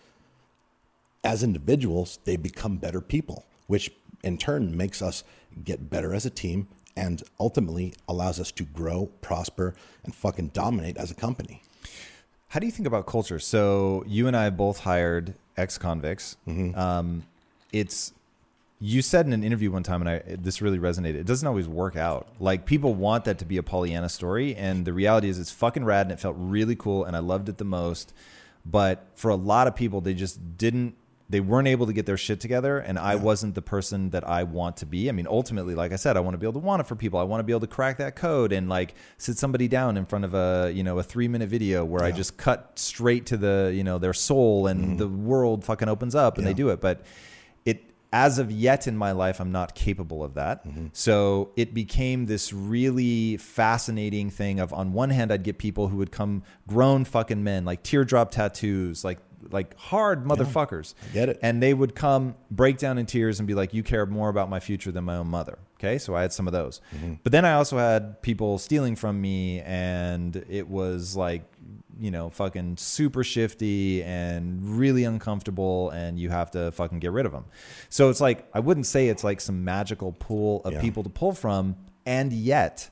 as individuals, they become better people, which in turn makes us get better as a team and ultimately allows us to grow, prosper, and fucking dominate as a company. How do you think about culture? So you and I both hired ex-convicts. You said in an interview one time, and this really resonated, it doesn't always work out. Like people want that to be a Pollyanna story. And the reality is it's fucking rad and it felt really cool and I loved it the most. But for a lot of people, they just weren't able to get their shit together. And I wasn't the person that I want to be. I mean, ultimately, like I said, I want to be able to want it for people. I want to be able to crack that code and like sit somebody down in front of a 3-minute video where I just cut straight to their soul and the world fucking opens up and they do it. But as of yet in my life, I'm not capable of that. So it became this really fascinating thing of, on one hand, I'd get people who would come, grown fucking men, like teardrop tattoos, like hard motherfuckers. I get it. And they would come break down in tears and be like, you care more about my future than my own mother. Okay. So I had some of those, but then I also had people stealing from me, and it was like, fucking super shifty and really uncomfortable, and you have to fucking get rid of them. So it's like, I wouldn't say it's like some magical pool of people to pull from. And yet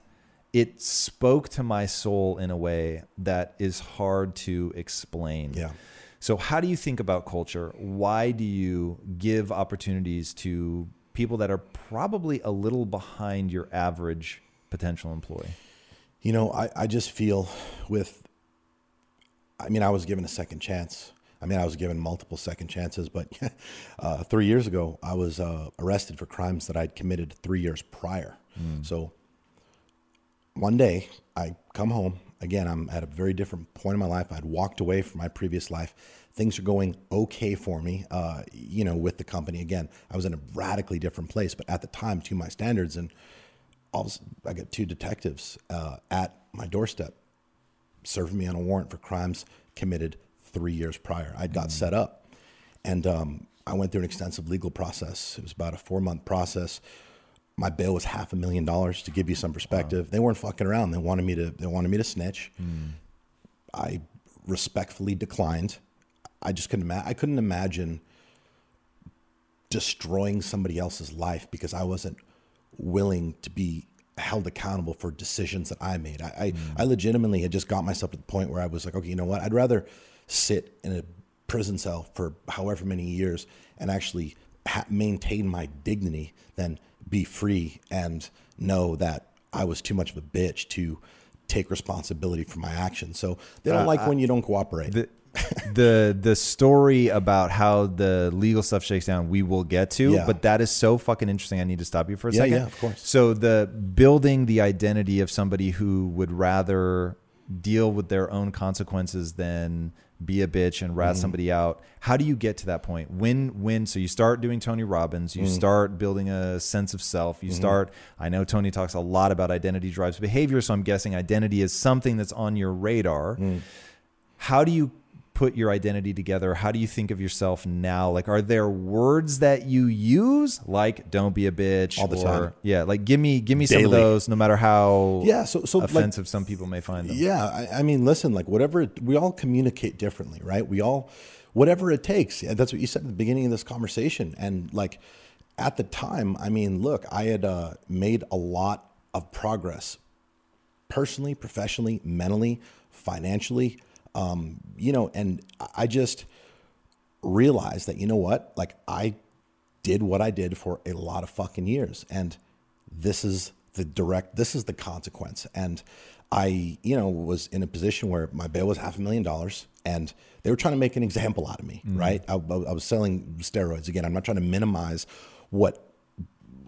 it spoke to my soul in a way that is hard to explain. Yeah. So how do you think about culture? Why do you give opportunities to people that are probably a little behind your average potential employee? I just feel I was given a second chance. I was given multiple second chances, but 3 years ago, I was arrested for crimes that I'd committed 3 years prior. So one day I come home. Again, I'm at a very different point in my life. I'd walked away from my previous life. Things are going okay for me, with the company. Again, I was in a radically different place, but at the time, to my standards, and I got two detectives at my doorstep serving me on a warrant for crimes committed 3 years prior. I got set up, and I went through an extensive legal process. It was about a 4-month process. My bail was $500,000 to give you some perspective. Wow. They weren't fucking around. They wanted me to snitch. I respectfully declined. I just couldn't imagine destroying somebody else's life because I wasn't willing to be held accountable for decisions that I made. I legitimately had just got myself to the point where I was like, okay, you know what? I'd rather sit in a prison cell for however many years and actually maintain my dignity than be free and know that I was too much of a bitch to take responsibility for my actions. So they don't like when you don't cooperate. The story about how the legal stuff shakes down, we will get to, but that is so fucking interesting. I need to stop you for a second. Yeah, of course. So the building the identity of somebody who would rather deal with their own consequences than be a bitch and rat somebody out. How do you get to that point? When, so you start doing Tony Robbins, you start building a sense of self, you start, I know Tony talks a lot about identity drives behavior. So I'm guessing identity is something that's on your radar. How do you put your identity together? How do you think of yourself now? Like, are there words that you use? Like, don't be a bitch. All the time. Yeah. Like, give me daily. Some of those, no matter how so offensive, like, some people may find them. Yeah. I mean, listen, like, whatever, we all communicate differently, right? We all, whatever it takes. And that's what you said at the beginning of this conversation. And like, at the time, I mean, look, I had made a lot of progress personally, professionally, mentally, financially, you know, and I just realized that, you know what, like, I did what I did for a lot of fucking years, and this is the consequence. And I, you know, was in a position where my bail was $500,000 and they were trying to make an example out of me. Right. I was selling steroids. Again, I'm not trying to minimize what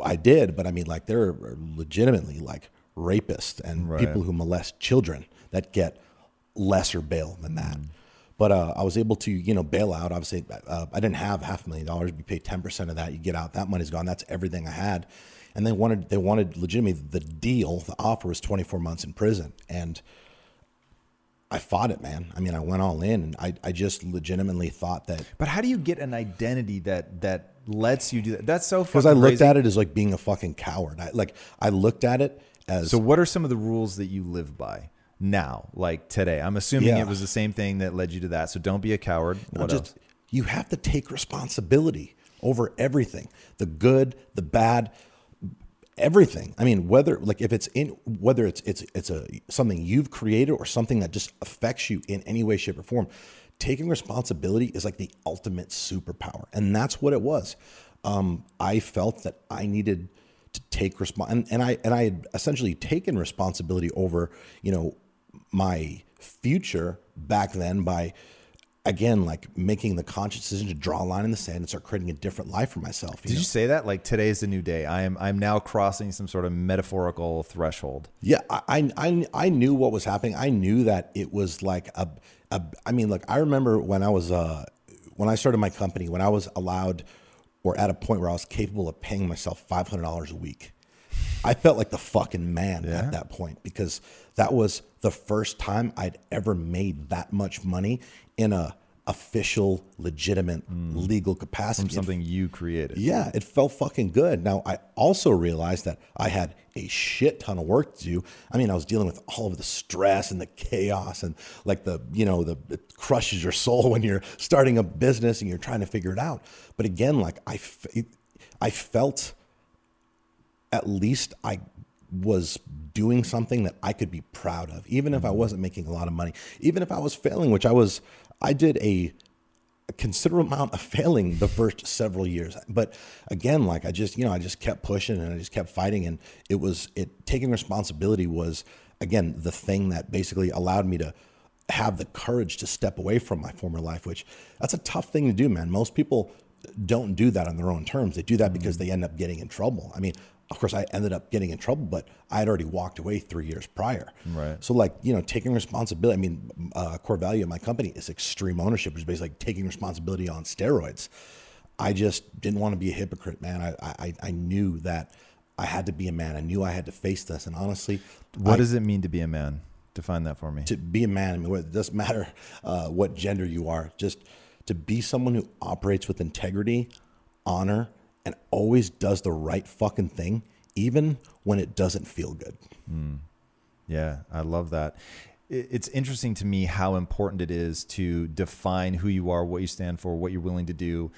I did, but I mean, like, there are legitimately, like, rapists and people who molest children that get lesser bail than that. But I was able to, you know, bail out. Obviously, I didn't have $500,000. You pay 10% of that, you get out. That money's gone. That's everything I had. And they wanted legitimately the deal. The offer was 24 months in prison. And I fought it, man. I mean, I went all in, and I just legitimately thought that. But how do you get an identity that lets you do that? That's so fucking crazy. Because I looked at it as like being a fucking coward. I looked at it as. So what are some of the rules that you live by now, like today? I'm assuming it was the same thing that led you to that. So don't be a coward. What else? You have to take responsibility over everything, the good, the bad, everything. I mean, whether it's something you've created or something that just affects you in any way, shape, or form, taking responsibility is like the ultimate superpower. And that's what it was. I felt that I needed to take and I had essentially taken responsibility over, you know, my future back then by, again, like, making the conscious decision to draw a line in the sand and start creating a different life for myself. Did you say that? Like, today is a new day. I'm now crossing some sort of metaphorical threshold. Yeah. I knew what was happening. I knew that it was like I mean, look, I remember when I was, when I started my company, when I was allowed or at a point where I was capable of paying myself $500 a week, I felt like the fucking man at that point, because that was the first time I'd ever made that much money in a official, legitimate, legal capacity. From something you created. Yeah, it felt fucking good. Now, I also realized that I had a shit ton of work to do. I mean, I was dealing with all of the stress and the chaos and, like, the, you know, it crushes your soul when you're starting a business and you're trying to figure it out. But again, like, I felt at least I was doing something that I could be proud of, even if I wasn't making a lot of money, even if I was failing, which I did a considerable amount of failing the first several years. But again, like, I just kept pushing and I just kept fighting. And taking responsibility was, again, the thing that basically allowed me to have the courage to step away from my former life, which that's a tough thing to do, man. Most people don't do that on their own terms. They do that because they end up getting in trouble. I mean, of course, I ended up getting in trouble, but I had already walked away 3 years prior. Right. So, like, you know, taking responsibility. I mean, core value of my company is extreme ownership, which is basically like taking responsibility on steroids. I just didn't want to be a hypocrite, man. I knew that I had to be a man. I knew I had to face this. And honestly, what does it mean to be a man? Define that for me. To be a man, I mean, it doesn't matter what gender you are. Just to be someone who operates with integrity, honor, and always does the right fucking thing, even when it doesn't feel good. Yeah, I love that. It's interesting to me how important it is to define who you are, what you stand for, what you're willing to do,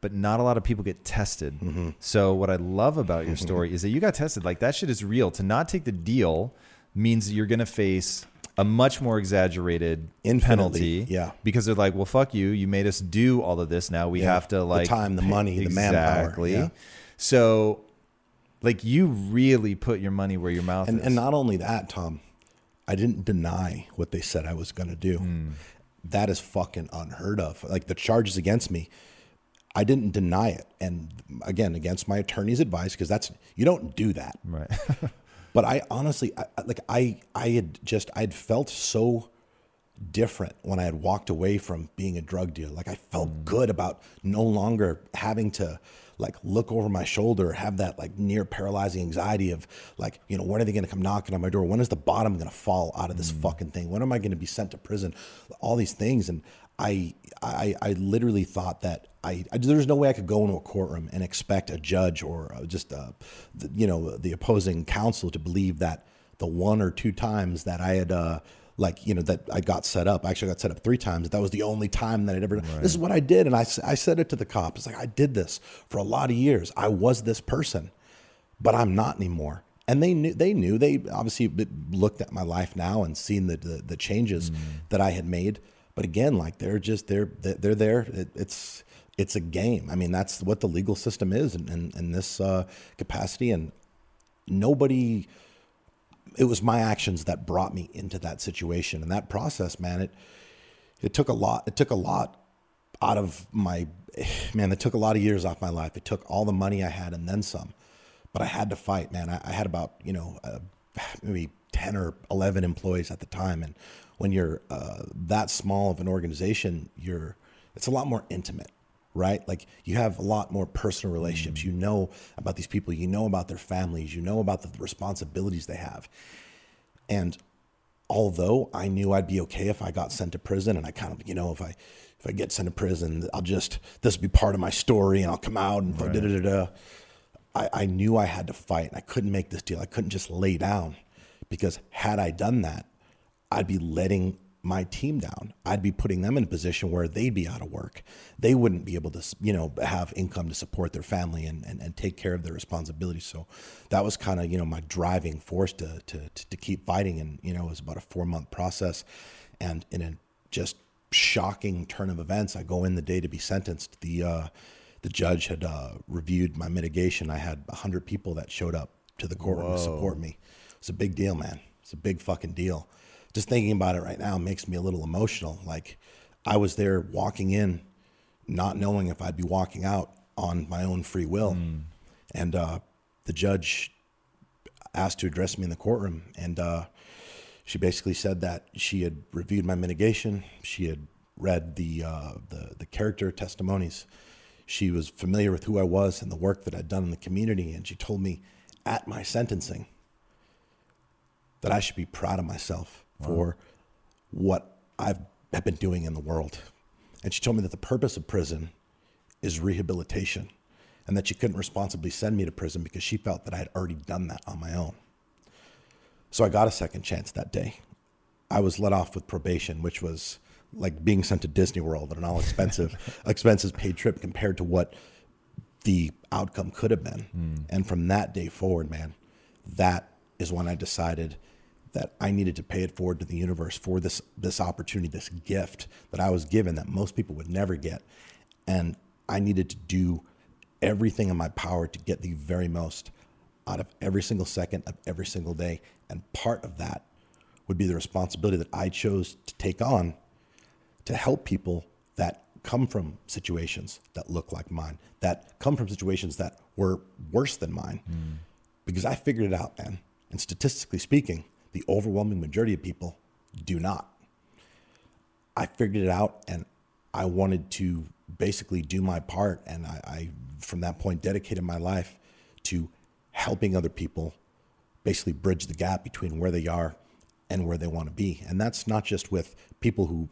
but not a lot of people get tested. So what I love about your story is that you got tested. Like, that shit is real. To not take the deal means that you're going to face a much more exaggerated penalty. Yeah. Because they're like, well, fuck you. You made us do all of this. Now we have to, like, the time, the money, the manpower. Exactly. Yeah. So Like, you really put your money where your mouth is. And not only that, Tom, I didn't deny what they said I was going to do. Mm. That is fucking unheard of. Like, the charges against me, I didn't deny it. And again, against my attorney's advice, because that's, you don't do that. Right. But I honestly, I had felt so different when I had walked away from being a drug dealer. Like, I felt good about no longer having to like look over my shoulder, have that like near paralyzing anxiety of like, you know, when are they going to come knocking on my door? When is the bottom going to fall out of this fucking thing? When am I going to be sent to prison? All these things. And I literally thought that there's no way I could go into a courtroom and expect a judge or just, the opposing counsel to believe that the one or two times that I had, that I got set up. I actually got set up 3 times. That was the only time that I'd ever done. Right. This is what I did. And I said it to the cop. It's like, I did this for a lot of years. I was this person, but I'm not anymore. And they knew, they obviously looked at my life now and seen the changes that I had made. But again, like they're there. It's a game. I mean, that's what the legal system is in this capacity. And nobody, it was my actions that brought me into that situation. And that process, man, it took a lot of years off my life. It took all the money I had and then some, but I had to fight, man. I had about, maybe 10 or 11 employees at the time. And when you're that small of an organization, it's a lot more intimate, right? Like, you have a lot more personal relationships. You know about these people, you know about their families, you know about the responsibilities they have. And although I knew I'd be okay if I got sent to prison, and I kind of, if I get sent to prison, this will be part of my story and I'll come out and right. I knew I had to fight, and I couldn't make this deal. I couldn't just lay down, because had I done that, I'd be letting my team down. I'd be putting them in a position where they'd be out of work. They wouldn't be able to, have income to support their family and take care of their responsibilities. So that was kind of, my driving force to keep fighting. And, it was about a 4-month process. And in a just shocking turn of events, I go in the day to be sentenced. The judge had reviewed my mitigation. I had 100 people that showed up to the courtroom to support me. It's a big deal, man. It's a big fucking deal. Just thinking about it right now makes me a little emotional. Like, I was there walking in, not knowing if I'd be walking out on my own free will. And the judge asked to address me in the courtroom. And she basically said that she had reviewed my mitigation. She had read the character testimonies. She was familiar with who I was and the work that I'd done in the community. And she told me at my sentencing that I should be proud of myself for what I've been doing in the world. And she told me that the purpose of prison is rehabilitation, and that she couldn't responsibly send me to prison because she felt that I had already done that on my own. So I got a second chance that day. I was let off with probation, which was like being sent to Disney World on an all expenses paid trip compared to what the outcome could have been. And from that day forward, man, that is when I decided that I needed to pay it forward to the universe for this opportunity, this gift that I was given that most people would never get. And I needed to do everything in my power to get the very most out of every single second of every single day. And part of that would be the responsibility that I chose to take on to help people that come from situations that look like mine, that come from situations that were worse than mine. Because I figured it out, man. And statistically speaking, the overwhelming majority of people do not. I figured it out, and I wanted to basically do my part. And I from that point, dedicated my life to helping other people basically bridge the gap between where they are and where they want to be. And that's not just with people who,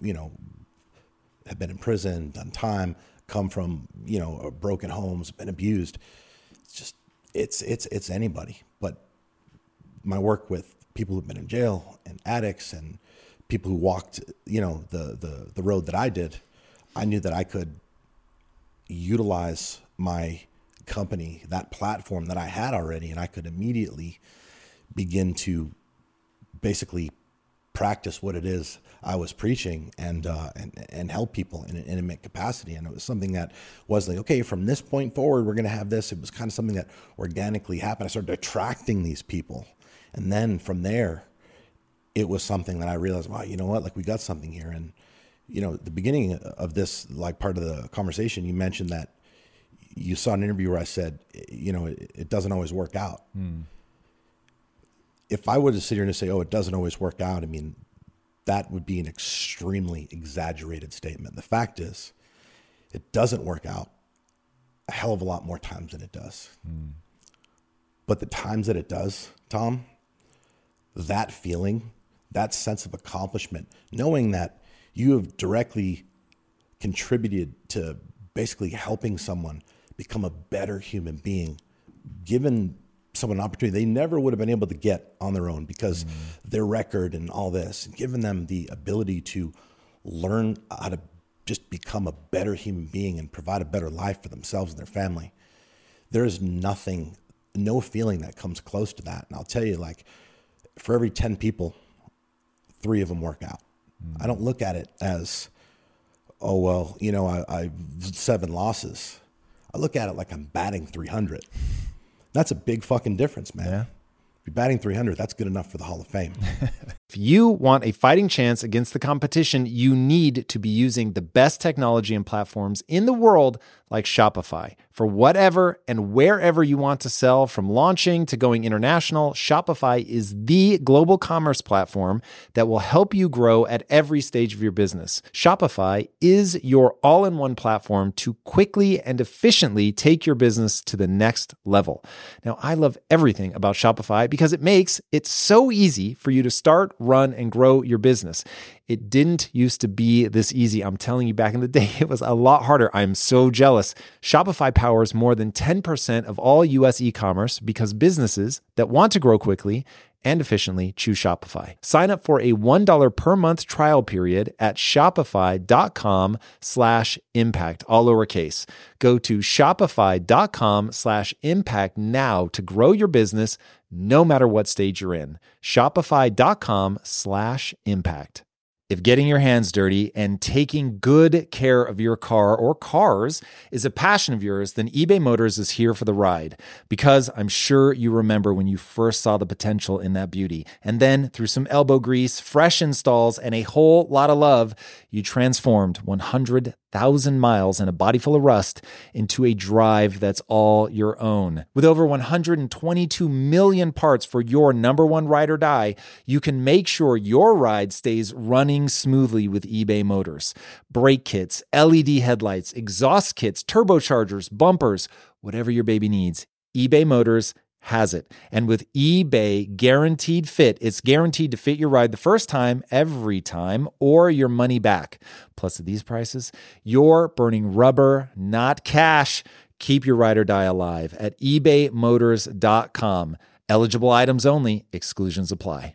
have been in prison, done time, come from, broken homes, been abused. It's just, it's anybody. But my work with people who've been in jail and addicts and people who walked, the road that I did, I knew that I could utilize my company, that platform that I had already, and I could immediately begin to basically practice what it is I was preaching and help people in an intimate capacity. And it was something that was like, okay, from this point forward, we're going to have this. It was kind of something that organically happened. I started attracting these people. And then from there, it was something that I realized, wow, you know what? Like, we got something here. And, you know, the beginning of this, like, part of the conversation, you mentioned that you saw an interview where I said, you know, it doesn't always work out. Mm. If I were to sit here and say, oh, it doesn't always work out, I mean, that would be an extremely exaggerated statement. The fact is, it doesn't work out a hell of a lot more times than it does. Mm. But the times that it does, Tom, that feeling, that sense of accomplishment, knowing that you have directly contributed to basically helping someone become a better human being, given someone an opportunity they never would have been able to get on their own because their record and all this, and giving them the ability to learn how to just become a better human being and provide a better life for themselves and their family. There is nothing, no feeling that comes close to that. And I'll tell you, like, for every 10 people, 3 of them work out. Mm. I don't look at it as, oh, well, you know, I've 7 losses. I look at it like I'm batting 300. That's a big fucking difference, man. Yeah. If you're batting 300, that's good enough for the Hall of Fame. If you want a fighting chance against the competition, you need to be using the best technology and platforms in the world, like Shopify. For whatever and wherever you want to sell, from launching to going international, Shopify is the global commerce platform that will help you grow at every stage of your business. Shopify is your all-in-one platform to quickly and efficiently take your business to the next level. Now, I love everything about Shopify because it makes it so easy for you to start, run, and grow your business. It didn't used to be this easy. I'm telling you, back in the day, it was a lot harder. I'm so jealous. Shopify powers more than 10% of all U.S. e-commerce because businesses that want to grow quickly and efficiently choose Shopify. Sign up for a $1 per month trial period at shopify.com/impact, all lowercase. Go to shopify.com/impact now to grow your business no matter what stage you're in. Shopify.com/impact. If getting your hands dirty and taking good care of your car or cars is a passion of yours, then eBay Motors is here for the ride. Because I'm sure you remember when you first saw the potential in that beauty. And then through some elbow grease, fresh installs, and a whole lot of love, you transformed 100,000 miles and a body full of rust into a drive that's all your own. With over 122 million parts for your number one ride or die, you can make sure your ride stays running smoothly with eBay Motors. Brake kits, LED headlights, exhaust kits, turbochargers, bumpers, whatever your baby needs, eBay Motors has it. And with eBay Guaranteed Fit, it's guaranteed to fit your ride the first time, every time, or your money back. Plus, at these prices, you're burning rubber, not cash. Keep your ride or die alive at ebaymotors.com. Eligible items only. Exclusions apply.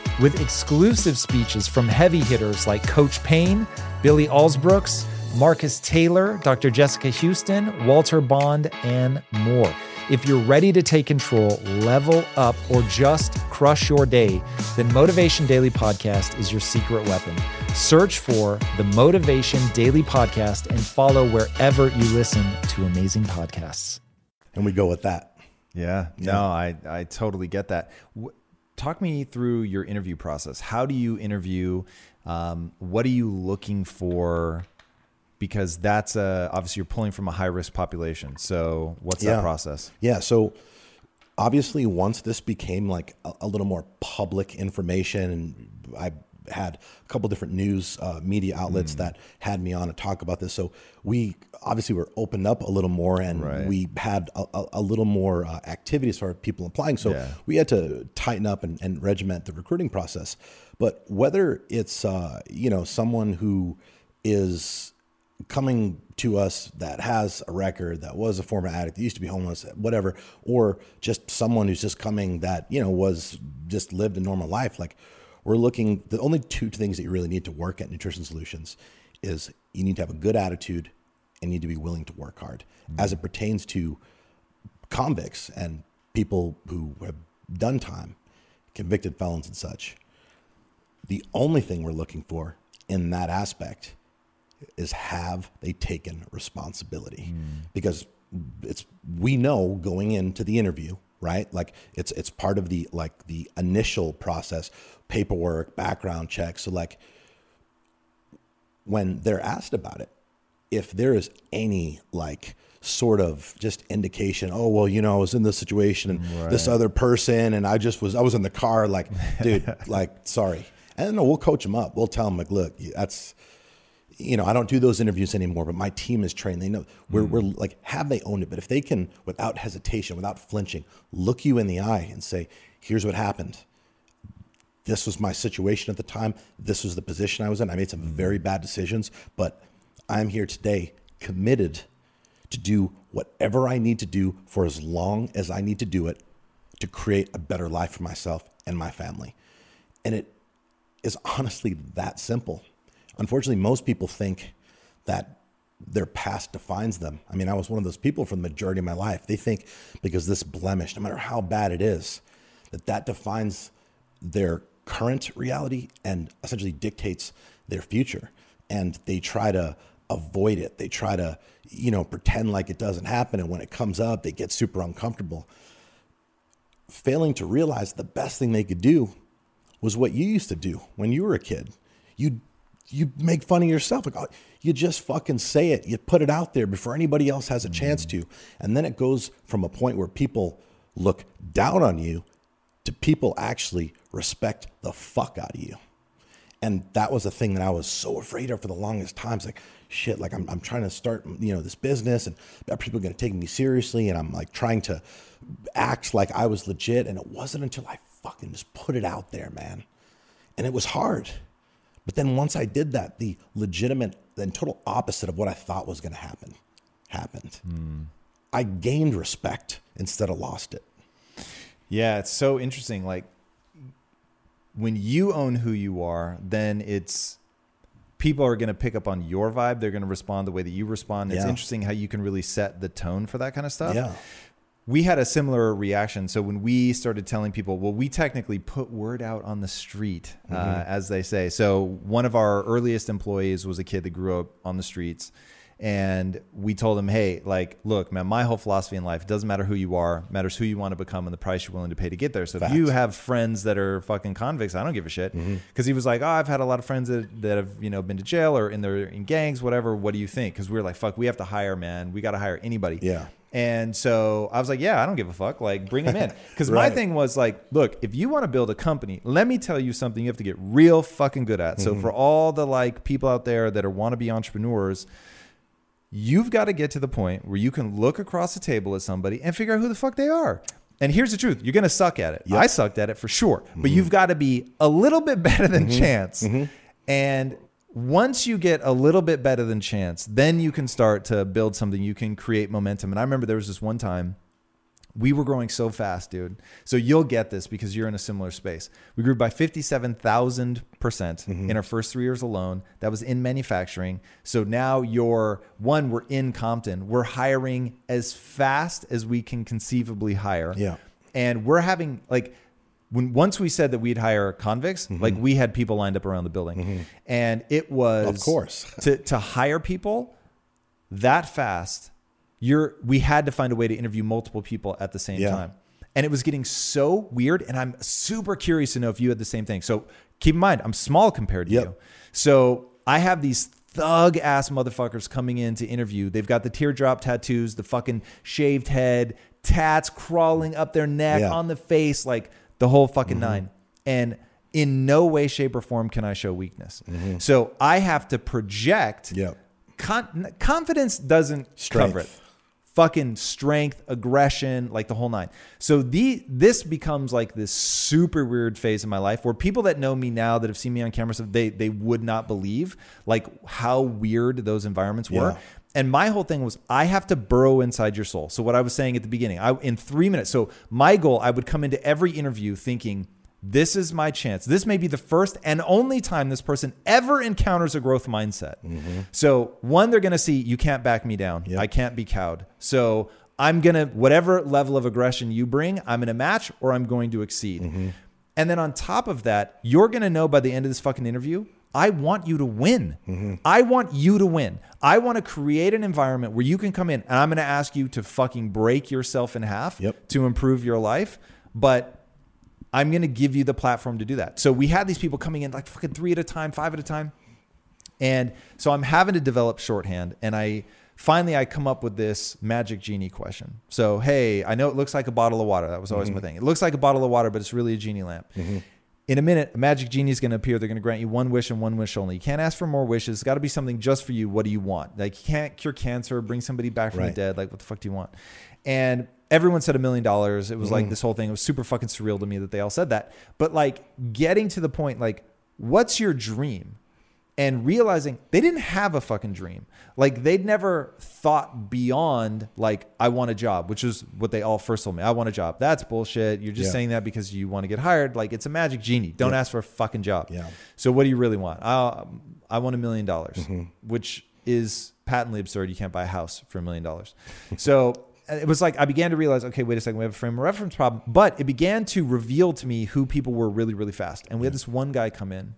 With exclusive speeches from heavy hitters like Coach Payne, Billy Alsbrooks, Marcus Taylor, Dr. Jessica Houston, Walter Bond, and more. If you're ready to take control, level up, or just crush your day, then Motivation Daily Podcast is your secret weapon. Search for the Motivation Daily Podcast and follow wherever you listen to amazing podcasts. And we go with that. Yeah. No, I totally get that. Talk me through your interview process. How do you interview? What are you looking for? Because that's obviously you're pulling from a high-risk population. So what's that process? Yeah. So obviously once this became like a little more public information, and I had a couple different news media outlets that had me on to talk about this. So we obviously were opened up a little more, and we had a little more activities for people applying. So we had to tighten up and regiment the recruiting process. But whether it's, you know, someone who is coming to us that has a record, that was a former addict, that used to be homeless, whatever, or just someone who's just coming that, you know, was just lived a normal life. Like, we're looking, the only two things that you really need to work at Nutrition Solutions is you need to have a good attitude and you need to be willing to work hard. As it pertains to convicts and people who have done time, convicted felons and such, the only thing we're looking for in that aspect is, have they taken responsibility? Because it's, we know going into the interview, right? Like, it's part of the, like, the initial process, paperwork, background check. So like, when they're asked about it, if there is any like sort of just indication, oh, well, you know, I was in this situation and this other person, and I was in the car, like, dude, like, sorry. And no, we'll coach them up. We'll tell them, like, look, that's, you know, I don't do those interviews anymore, but my team is trained. They know we're like, have they owned it? But if they can, without hesitation, without flinching, look you in the eye and say, here's what happened. This was my situation at the time. This was the position I was in. I made some very bad decisions, but I'm here today committed to do whatever I need to do for as long as I need to do it to create a better life for myself and my family. And it is honestly that simple. Unfortunately, most people think that their past defines them. I mean, I was one of those people for the majority of my life. They think because this blemish, no matter how bad it is, that defines their current reality and essentially dictates their future. And they try to avoid it. They try to, you know, pretend like it doesn't happen. And when it comes up, they get super uncomfortable, failing to realize the best thing they could do was what you used to do when you were a kid. You make fun of yourself. Like, you just fucking say it. You put it out there before anybody else has a chance to. And then it goes from a point where people look down on you to people actually respect the fuck out of you. And that was a thing that I was so afraid of for the longest time. It's like, shit, like I'm trying to start, you know, this business, and are people going to take me seriously? And I'm like trying to act like I was legit. And it wasn't until I fucking just put it out there, man. And it was hard. But then once I did that, the legitimate and total opposite of what I thought was going to happen, happened. I gained respect instead of lost it. Yeah, it's so interesting. Like, when you own who you are, then it's, people are going to pick up on your vibe. They're going to respond the way that you respond. It's interesting how you can really set the tone for that kind of stuff. Yeah. We had a similar reaction. So when we started telling people, well, we technically put word out on the street, as they say. So one of our earliest employees was a kid that grew up on the streets, and we told him, hey, like, look, man, my whole philosophy in life, it doesn't matter who you are, it matters who you want to become and the price you're willing to pay to get there. So if you have friends that are fucking convicts, I don't give a shit. Cause he was like, oh, I've had a lot of friends that have, you know, been to jail or in gangs, whatever. What do you think? Cause we were like, fuck, we have to hire, man. We got to hire anybody. Yeah. And so I was like, yeah, I don't give a fuck. Like, bring him in. Because my thing was like, look, if you want to build a company, let me tell you something you have to get real fucking good at. So for all the like people out there that are wannabe entrepreneurs, you've got to get to the point where you can look across the table at somebody and figure out who the fuck they are. And here's the truth. You're going to suck at it. Yep. I sucked at it for sure. But you've got to be a little bit better than chance. And once you get a little bit better than chance, then you can start to build something. You can create momentum. And I remember there was this one time we were growing so fast, dude. So you'll get this because you're in a similar space. We grew by 57,000% in our first 3 years alone. That was in manufacturing. So now we're in Compton. We're hiring as fast as we can conceivably hire. Yeah. And we're having like, once we said that we'd hire convicts, like we had people lined up around the building, and it was, of course, to hire people that fast. We had to find a way to interview multiple people at the same time, and it was getting so weird. And I'm super curious to know if you had the same thing. So keep in mind, I'm small compared to you. So I have these thug ass motherfuckers coming in to interview. They've got the teardrop tattoos, the fucking shaved head, tats crawling up their neck on the face, like, the whole fucking nine. And in no way, shape, or form can I show weakness. So I have to project confidence doesn't cover it. fucking strength, aggression, like the whole nine. So this becomes like this super weird phase in my life where people that know me now that have seen me on camera, so they would not believe like how weird those environments were. Yeah. And my whole thing was, I have to burrow inside your soul. So what I was saying at the beginning, in 3 minutes. So my goal, I would come into every interview thinking, this is my chance. This may be the first and only time this person ever encounters a growth mindset. Mm-hmm. So one, they're going to see, you can't back me down. Yep. I can't be cowed. So I'm going to, whatever level of aggression you bring, I'm going to match or I'm going to exceed. Mm-hmm. And then on top of that, you're going to know by the end of this fucking interview, I want you to win. Mm-hmm. I want you to win. I want to create an environment where you can come in and I'm going to ask you to fucking break yourself in half to improve your life. But I'm going to give you the platform to do that. So we had these people coming in like fucking 3 at a time, 5 at a time. And so I'm having to develop shorthand. And I come up with this magic genie question. So, hey, I know it looks like a bottle of water. That was always my thing. It looks like a bottle of water, but it's really a genie lamp. Mm-hmm. In a minute, a magic genie is going to appear. They're going to grant you one wish and one wish only. You can't ask for more wishes. It's got to be something just for you. What do you want? Like, you can't cure cancer, bring somebody back from the dead. Like, what the fuck do you want? And everyone said $1 million. It was like this whole thing. It was super fucking surreal to me that they all said that. But like getting to the point, like, what's your dream? And realizing they didn't have a fucking dream. Like they'd never thought beyond like, I want a job, which is what they all first told me. I want a job. That's bullshit. You're just saying that because you want to get hired. Like it's a magic genie. Don't ask for a fucking job. Yeah. So what do you really want? I want $1 million, which is patently absurd. You can't buy a house for $1 million. So it was like, I began to realize, okay, wait a second, we have a frame of reference problem, but it began to reveal to me who people were really, really fast. And we had this one guy come in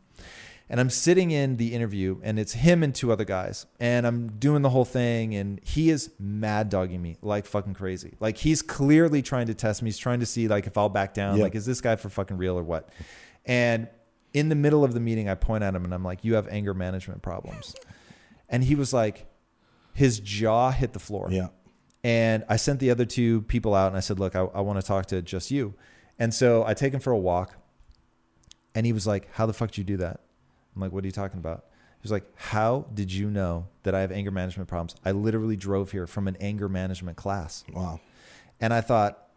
and I'm sitting in the interview and it's him and 2 other guys and I'm doing the whole thing. And he is mad dogging me like fucking crazy. Like he's clearly trying to test me. He's trying to see like, if I'll back down, like, is this guy for fucking real or what? And in the middle of the meeting, I point at him and I'm like, you have anger management problems. And he was like, his jaw hit the floor. Yeah. And I sent the other 2 people out and I said, look, I want to talk to just you. And so I take him for a walk and he was like, how the fuck did you do that? I'm like, what are you talking about? He was like, how did you know that I have anger management problems? I literally drove here from an anger management class. Wow. And I thought,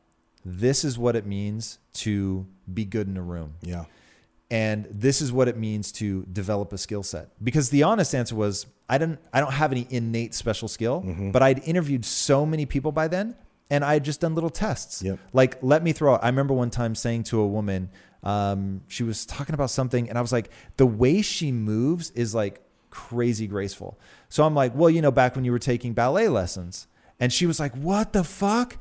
this is what it means to be good in a room. Yeah. And this is what it means to develop a skill set. Because the honest answer was, I don't have any innate special skill, but I'd interviewed so many people by then and I had just done little tests. Yep. Like, let me throw out. I remember one time saying to a woman, she was talking about something and I was like, the way she moves is like crazy graceful. So I'm like, well, you know, back when you were taking ballet lessons. And she was like, what the fuck?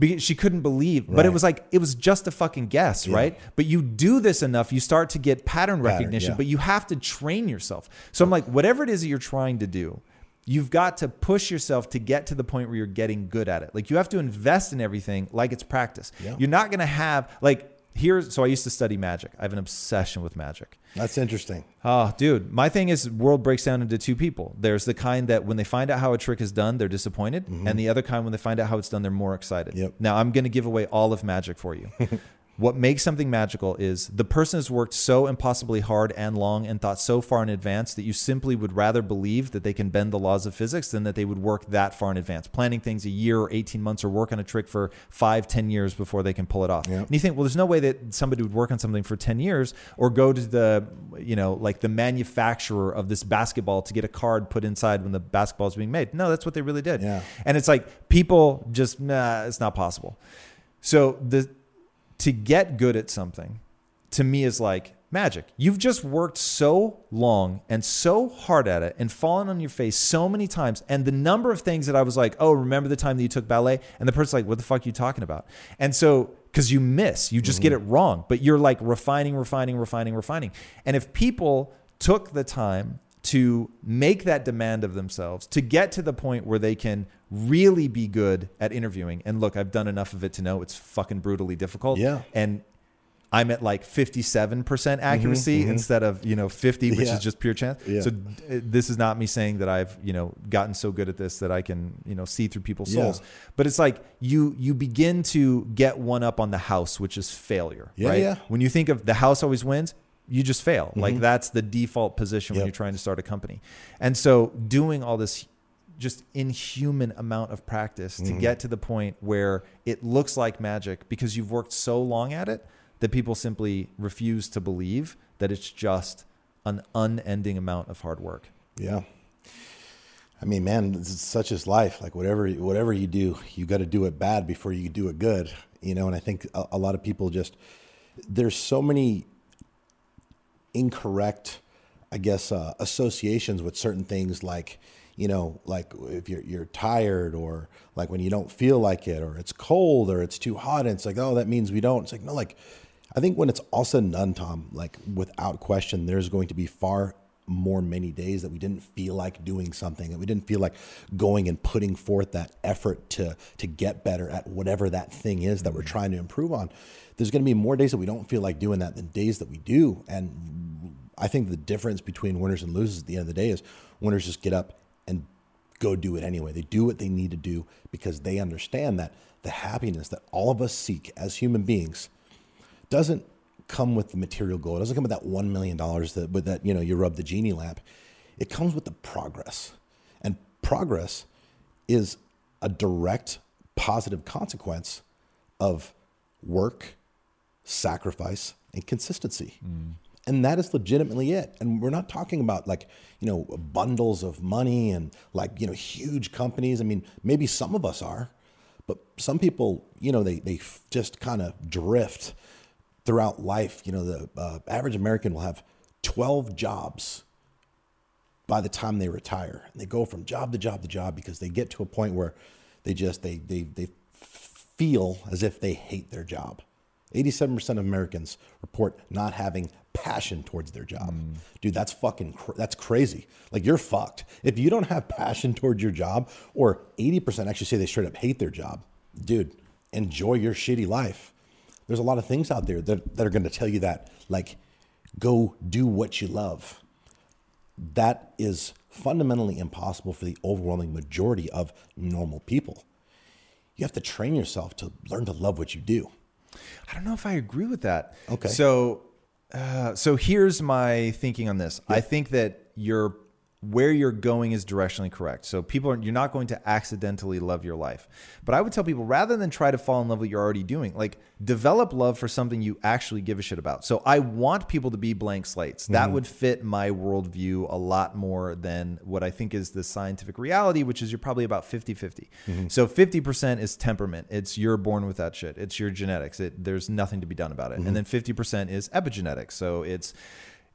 Because she couldn't believe, but it was like, it was just a fucking guess, right? But you do this enough, you start to get pattern recognition, but you have to train yourself. So I'm like, whatever it is that you're trying to do, you've got to push yourself to get to the point where you're getting good at it. Like you have to invest in everything like it's practice. Yeah. You're not going to have like, so I used to study magic. I have an obsession with magic. That's interesting. Oh, dude. My thing is world breaks down into 2 people. There's the kind that when they find out how a trick is done, they're disappointed. Mm-hmm. And the other kind, when they find out how it's done, they're more excited. Yep. Now I'm going to give away all of magic for you. What makes something magical is the person has worked so impossibly hard and long and thought so far in advance that you simply would rather believe that they can bend the laws of physics than that they would work that far in advance, planning things a year or 18 months or work on a trick for 5-10 years before they can pull it off. Yep. And you think, well, there's no way that somebody would work on something for 10 years or go to the, you know, like the manufacturer of this basketball to get a card put inside when the basketball is being made. No, that's what they really did. Yeah. And it's like people just, it's not possible. So to get good at something, to me, is like magic. You've just worked so long and so hard at it and fallen on your face so many times. And the number of things that I was like, oh, remember the time that you took ballet? And the person's like, what the fuck are you talking about? And so, because you miss, you just get it wrong. But you're like refining. And if people took the time to make that demand of themselves, to get to the point where they can really be good at interviewing. And look, I've done enough of it to know it's fucking brutally difficult. Yeah. And I'm at like 57% accuracy instead of, you know, 50, which is just pure chance. Yeah. So this is not me saying that I've, you know, gotten so good at this that I can, you know, see through people's souls, but it's like you begin to get one up on the house, which is failure, right? Yeah. When you think of the house always wins, you just fail. Like that's the default position when you're trying to start a company. And so doing all this just inhuman amount of practice to get to the point where it looks like magic because you've worked so long at it that people simply refuse to believe that it's just an unending amount of hard work. Yeah. I mean, man, such is life. Like whatever you do, you got to do it bad before you do it good, you know? And I think a lot of people just, there's so many incorrect, I guess, associations with certain things, like, you know, like if you're tired, or like when you don't feel like it, or it's cold, or it's too hot, and it's like, oh, that means we don't. It's like, no, like, I think when it's all said and done, Tom, like without question, there's going to be far more many days that we didn't feel like doing something, that we didn't feel like going and putting forth that effort to get better at whatever that thing is that we're trying to improve on. There's going to be more days that we don't feel like doing that than days that we do. And I think the difference between winners and losers at the end of the day is winners just get up and go do it anyway. They do what they need to do because they understand that the happiness that all of us seek as human beings doesn't come with the material goal. It doesn't come with that $1 million that you know, you rub the genie lamp. It comes with the progress. And progress is a direct positive consequence of work, sacrifice, and consistency. And that is legitimately it. And we're not talking about, like, you know, bundles of money and, like, you know, huge companies. I mean, maybe some of us are, but some people, you know, they just kind of drift throughout life. You know, the average American will have 12 jobs by the time they retire. And they go from job to job to job because they get to a point where they just, they feel as if they hate their job. 87% of Americans report not having passion towards their job. Dude, that's fucking, that's crazy. Like, you're fucked. If you don't have passion towards your job, or 80% actually say they straight up hate their job, dude, enjoy your shitty life. There's a lot of things out there that are going to tell you that, like, go do what you love. That is fundamentally impossible for the overwhelming majority of normal people. You have to train yourself to learn to love what you do. I don't know if I agree with that. Okay. So here's my thinking on this. Yep. I think that where you're going is directionally correct. So you're not going to accidentally love your life. But I would tell people, rather than try to fall in love with what you're already doing, like, develop love for something you actually give a shit about. So I want people to be blank slates. That would fit my worldview a lot more than what I think is the scientific reality, which is you're probably about 50-50. So 50% is temperament. It's you're born with that shit. It's your genetics. There's nothing to be done about it. And then 50% is epigenetics. So it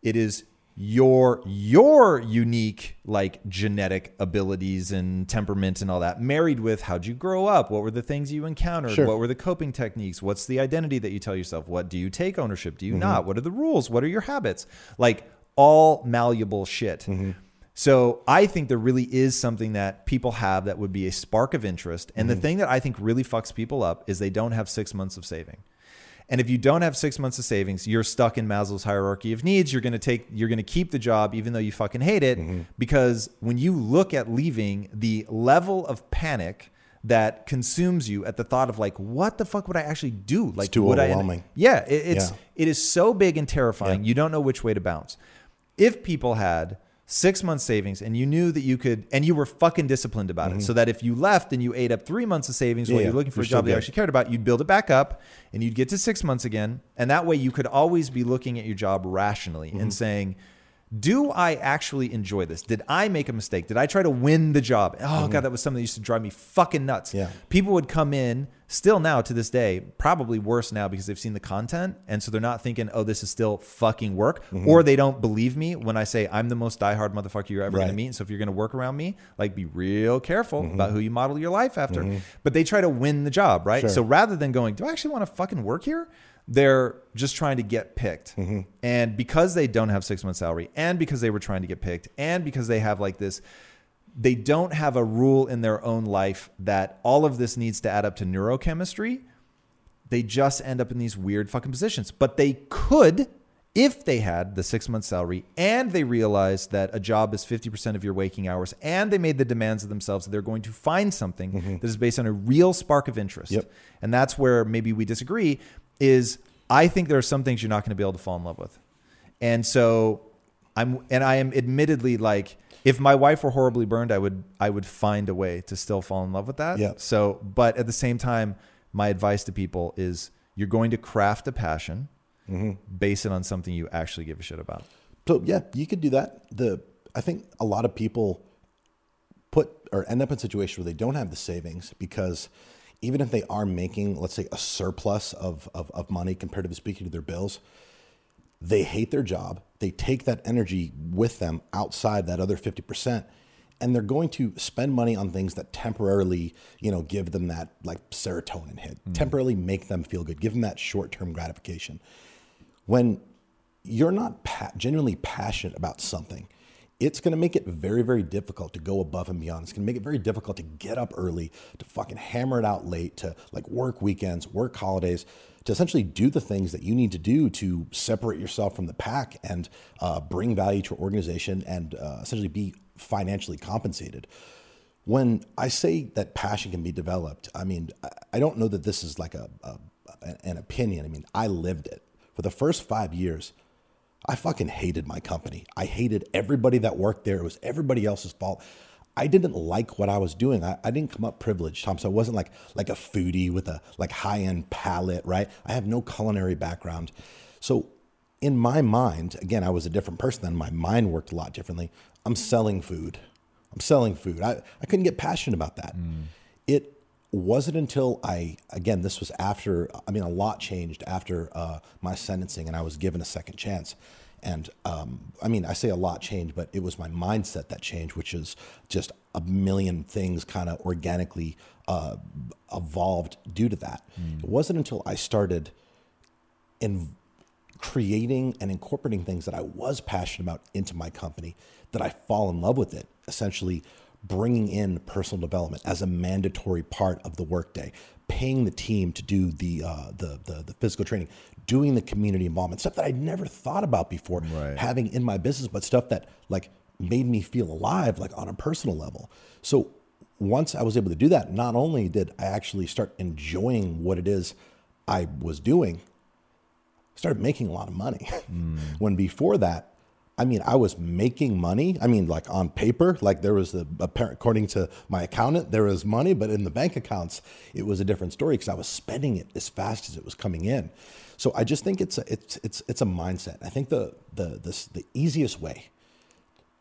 is your unique, like, genetic abilities and temperament and all that, married with how'd you grow up, what were the things you encountered, what were the coping techniques, what's the identity that you tell yourself, what do you take ownership, do you not, what are the rules, what are your habits, like, all malleable shit. So I think there really is something that people have that would be a spark of interest. And the thing that I think really fucks people up is they don't have 6 months of saving. And if you don't have 6 months of savings, you're stuck in Maslow's hierarchy of needs. You're going to keep the job, even though you fucking hate it, because when you look at leaving, the level of panic that consumes you at the thought of, like, what the fuck would I actually do? Like, it's too overwhelming. It is so big and terrifying. Yeah. You don't know which way to bounce. If people had 6 months savings and you knew that you could, and you were fucking disciplined about it, so that if you left and you ate up 3 months of savings while you're looking for a job that you actually cared about, you'd build it back up and you'd get to 6 months again. And that way you could always be looking at your job rationally and saying, do I actually enjoy this? Did I make a mistake? Did I try to win the job? Oh God, that was something that used to drive me fucking nuts. Yeah. People would come in still now to this day, probably worse now because they've seen the content. And so they're not thinking, oh, this is still fucking work. Or they don't believe me when I say I'm the most diehard motherfucker you're ever going to meet. And so if you're going to work around me, like, be real careful about who you model your life after. But they try to win the job, right? Sure. So rather than going, do I actually want to fucking work here? They're just trying to get picked. And because they don't have 6 months salary, and because they were trying to get picked, and because they have, like, this, they don't have a rule in their own life that all of this needs to add up to neurochemistry. They just end up in these weird fucking positions. But they could, if they had the 6 month salary and they realized that a job is 50% of your waking hours, and they made the demands of themselves that they're going to find something that is based on a real spark of interest. And that's where maybe we disagree. Is I think there are some things you're not going to be able to fall in love with. And so I am admittedly, like, If my wife were horribly burned, I would find a way to still fall in love with that. Yeah. So, but at the same time, my advice to people is you're going to craft a passion, base it on something you actually give a shit about. So yeah, you could do that. I think a lot of people end up in situations where they don't have the savings, because even if they are making, let's say, a surplus of money comparatively speaking to their bills, they hate their job. They take that energy with them outside that other 50%, and they're going to spend money on things that temporarily, give them that like serotonin hit, temporarily make them feel good, give them that short-term gratification. When you're not genuinely passionate about something, it's going to make it very, very difficult to go above and beyond. It's going to make it very difficult to get up early, to fucking hammer it out late, to like work weekends, work holidays, to essentially do the things that you need to do to separate yourself from the pack and bring value to your organization and essentially be financially compensated. When I say that passion can be developed, I mean, I don't know that this is like an opinion. I mean, I lived it. For the first 5 years, I fucking hated my company. I hated everybody that worked there. It was everybody else's fault. I didn't like what I was doing. I didn't come up privileged, Tom. So I wasn't like a foodie with a like high-end palate, right? I have no culinary background. So in my mind, again, I was a different person then. My mind worked a lot differently. I'm selling food. I couldn't get passionate about that. It wasn't until a lot changed after my sentencing, and I was given a second chance. And I say a lot changed, but it was my mindset that changed, which is just a million things kind of organically evolved due to that. It wasn't until I started in creating and incorporating things that I was passionate about into my company that I fall in love with it, essentially bringing in personal development as a mandatory part of the workday, paying the team to do the physical training, doing the community involvement, stuff that I'd never thought about before, right, having in my business, but stuff that like made me feel alive, like on a personal level. So once I was able to do that, not only did I actually start enjoying what it is I was doing, I started making a lot of money. When before that, I was making money. On paper, there was according to my accountant, there was money, but in the bank accounts, it was a different story because I was spending it as fast as it was coming in. So I just think it's a mindset. I think the easiest way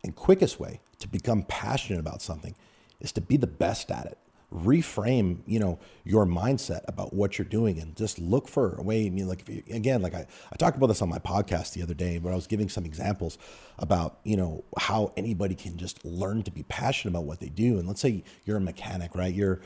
and quickest way to become passionate about something is to be the best at it. Reframe, your mindset about what you're doing and just look for a way. I talked about this on my podcast the other day, but I was giving some examples about, how anybody can just learn to be passionate about what they do. And let's say you're a mechanic, right? You're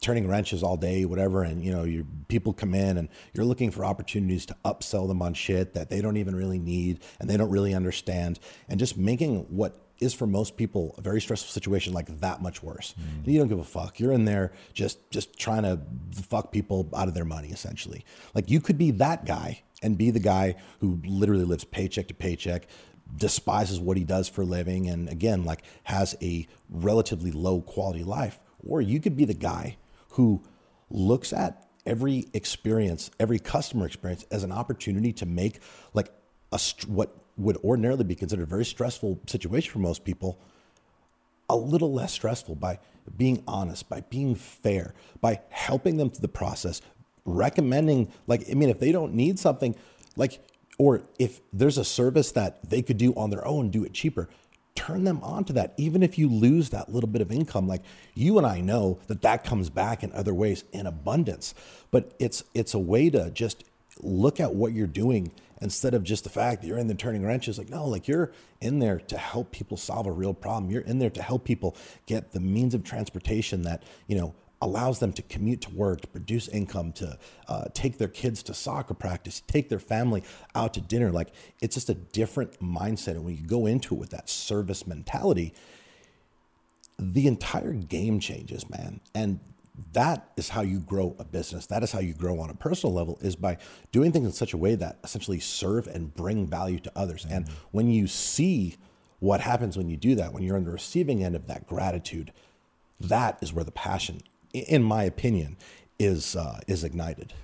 turning wrenches all day, whatever. And, your people come in and you're looking for opportunities to upsell them on shit that they don't even really need and they don't really understand. And just making what is for most people a very stressful situation like that much worse. And you don't give a fuck. You're in there just trying to fuck people out of their money, essentially. Like you could be that guy and be the guy who literally lives paycheck to paycheck, despises what he does for a living, and again, has a relatively low quality life. Or you could be the guy who looks at every experience, every customer experience as an opportunity to make what would ordinarily be considered a very stressful situation for most people a little less stressful by being honest, by being fair, by helping them through the process, recommending, if they don't need something, or if there's a service that they could do on their own, do it cheaper, turn them on to that. Even if you lose that little bit of income, you and I know that comes back in other ways in abundance, but it's a way to just look at what you're doing instead of just the fact that you're in there turning wrenches. You're in there to help people solve a real problem. You're in there to help people get the means of transportation that, allows them to commute to work, to produce income, to take their kids to soccer practice, take their family out to dinner. It's just a different mindset. And when you go into it with that service mentality, the entire game changes, man. And that is how you grow a business. That is how you grow on a personal level, is by doing things in such a way that essentially serve and bring value to others. And when you see what happens when you do that, when you're on the receiving end of that gratitude, that is where the passion, in my opinion, is ignited.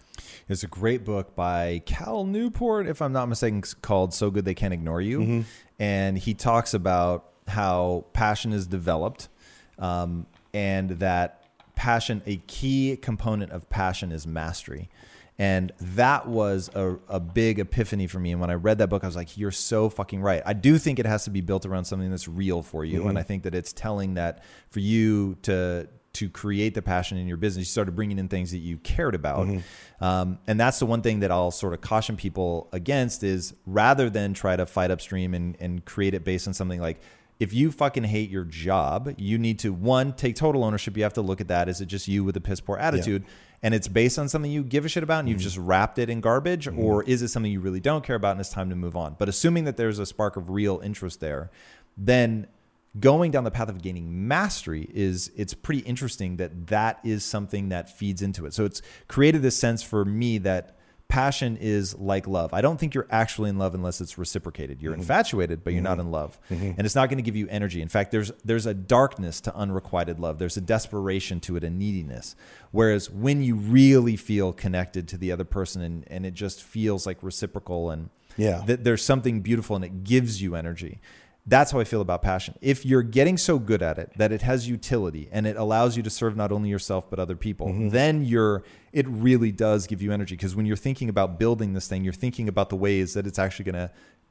It's a great book by Cal Newport, if I'm not mistaken, called So Good They Can't Ignore You. And he talks about how passion is developed, and that passion, a key component of passion is mastery. And that was a big epiphany for me. And when I read that book, I was like, you're so fucking right. I do think it has to be built around something that's real for you. Mm-hmm. And I think that it's telling that for you to create the passion in your business, you started bringing in things that you cared about. Mm-hmm. And that's the one thing that I'll sort of caution people against is rather than try to fight upstream and create it based on something like, if you fucking hate your job, you need to, one, take total ownership. You have to look at that. Is it just you with a piss poor attitude? Yeah. And it's based on something you give a shit about and you've just wrapped it in garbage, or is it something you really don't care about and it's time to move on? But assuming that there's a spark of real interest there, then going down the path of gaining mastery is, it's pretty interesting that that is something that feeds into it. So it's created this sense for me that passion is like love. I don't think you're actually in love unless it's reciprocated. You're infatuated, but you're not in love. And it's not going to give you energy. In fact, there's a darkness to unrequited love. There's a desperation to it, a neediness. Whereas when you really feel connected to the other person and it just feels like reciprocal and there's something beautiful and it gives you energy. That's how I feel about passion. If you're getting so good at it that it has utility and it allows you to serve not only yourself but other people, then it really does give you energy. Because when you're thinking about building this thing, you're thinking about the ways that it's actually going to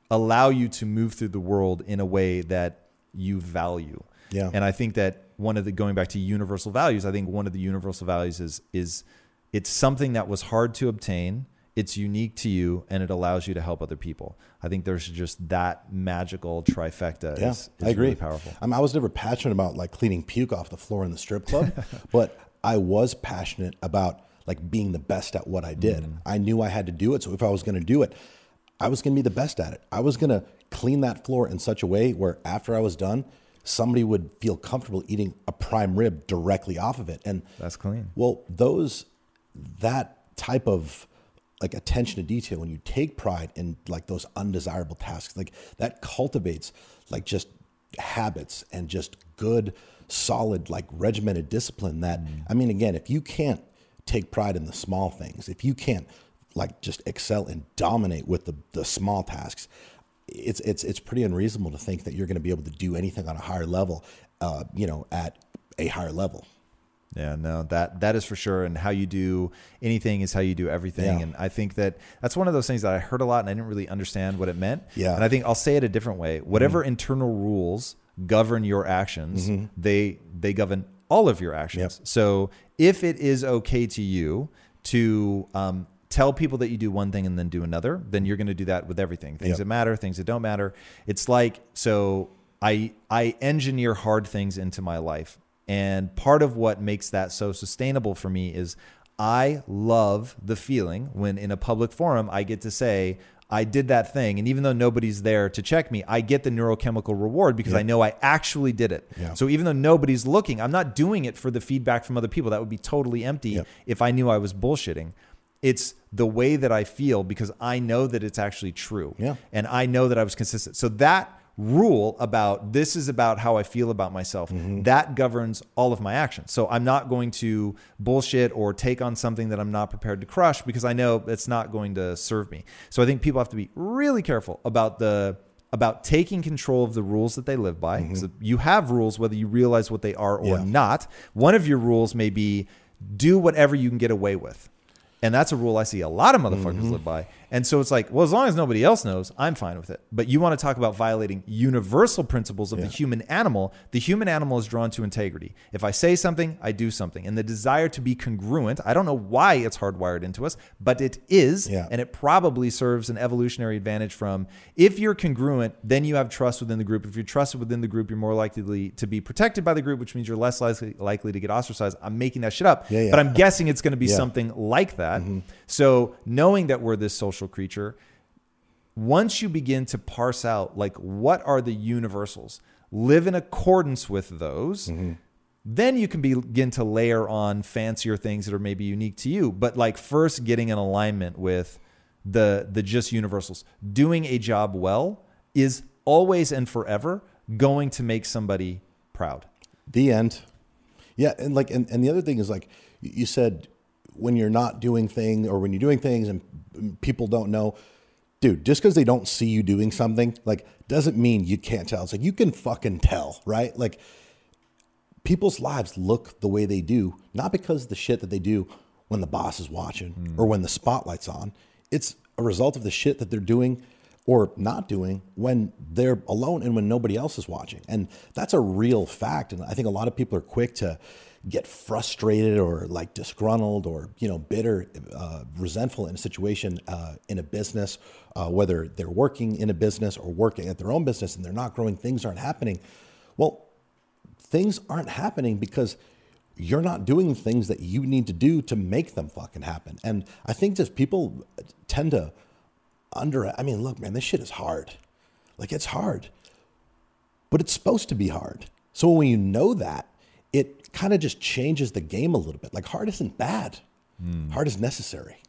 allow you to move through the world in a way that you value. Yeah. And I think that going back to universal values, I think one of the universal values is it's something that was hard to obtain. It's unique to you and it allows you to help other people. I think there's just that magical trifecta. Yeah, I agree. Really powerful. I was never passionate about like cleaning puke off the floor in the strip club, but I was passionate about like being the best at what I did. I knew I had to do it. So if I was going to do it, I was going to be the best at it. I was going to clean that floor in such a way where after I was done, somebody would feel comfortable eating a prime rib directly off of it. And that's clean. Well, that type of like attention to detail, when you take pride in like those undesirable tasks, like that cultivates like just habits and just good, solid, like regimented discipline that, I mean, again, if you can't take pride in the small things, if you can't like just excel and dominate with the small tasks, it's pretty unreasonable to think that you're going to be able to do anything on a higher level, at a higher level. Yeah, no, that is for sure. And how you do anything is how you do everything. Yeah. And I think that's one of those things that I heard a lot and I didn't really understand what it meant. Yeah. And I think I'll say it a different way. Whatever internal rules govern your actions, they govern all of your actions. Yep. So if it is okay to you to tell people that you do one thing and then do another, then you're going to do that with everything. Things that matter, things that don't matter. It's like, so I engineer hard things into my life. And part of what makes that so sustainable for me is I love the feeling when in a public forum, I get to say, I did that thing. And even though nobody's there to check me, I get the neurochemical reward because I know I actually did it. Yeah. So even though nobody's looking, I'm not doing it for the feedback from other people. That would be totally empty if I knew I was bullshitting. It's the way that I feel because I know that it's actually true. Yeah. And I know that I was consistent. So that rule about this is about how I feel about myself. That governs all of my actions. So I'm not going to bullshit or take on something that I'm not prepared to crush because I know it's not going to serve me. So I think people have to be really careful about taking control of the rules that they live by. So you have rules, whether you realize what they are or not. One of your rules may be do whatever you can get away with. And that's a rule I see a lot of motherfuckers live by. And so it's like, well, as long as nobody else knows, I'm fine with it. But you want to talk about violating universal principles of the human animal. The human animal is drawn to integrity. If I say something, I do something. And the desire to be congruent, I don't know why it's hardwired into us, but it is. Yeah. And it probably serves an evolutionary advantage from if you're congruent, then you have trust within the group. If you're trusted within the group, you're more likely to be protected by the group, which means you're less likely to get ostracized. I'm making that shit up, but I'm guessing it's going to be something like that. So knowing that we're this social creature, once you begin to parse out like what are the universals, live in accordance with those, then you can begin to layer on fancier things that are maybe unique to you. But like first getting in alignment with the just universals. Doing a job well is always and forever going to make somebody proud. The end. Yeah. And like and the other thing is like you said, when you're not doing things or when you're doing things and people don't know, dude, just because they don't see you doing something, like, doesn't mean you can't tell. It's like, you can fucking tell, right? Like, people's lives look the way they do, not because the shit that they do when the boss is watching or when the spotlight's on. It's a result of the shit that they're doing or not doing when they're alone and when nobody else is watching. And that's a real fact. And I think a lot of people are quick to get frustrated or like disgruntled or, you know, bitter, resentful in a situation, in a business, whether they're working in a business or working at their own business and they're not growing, things aren't happening. Well, things aren't happening because you're not doing things that you need to do to make them fucking happen. And I think just people tend to I mean, look, man, this shit is hard. Like, it's hard, but it's supposed to be hard. So when you know that, it kind of just changes the game a little bit. Like, hard isn't bad. Hard is necessary.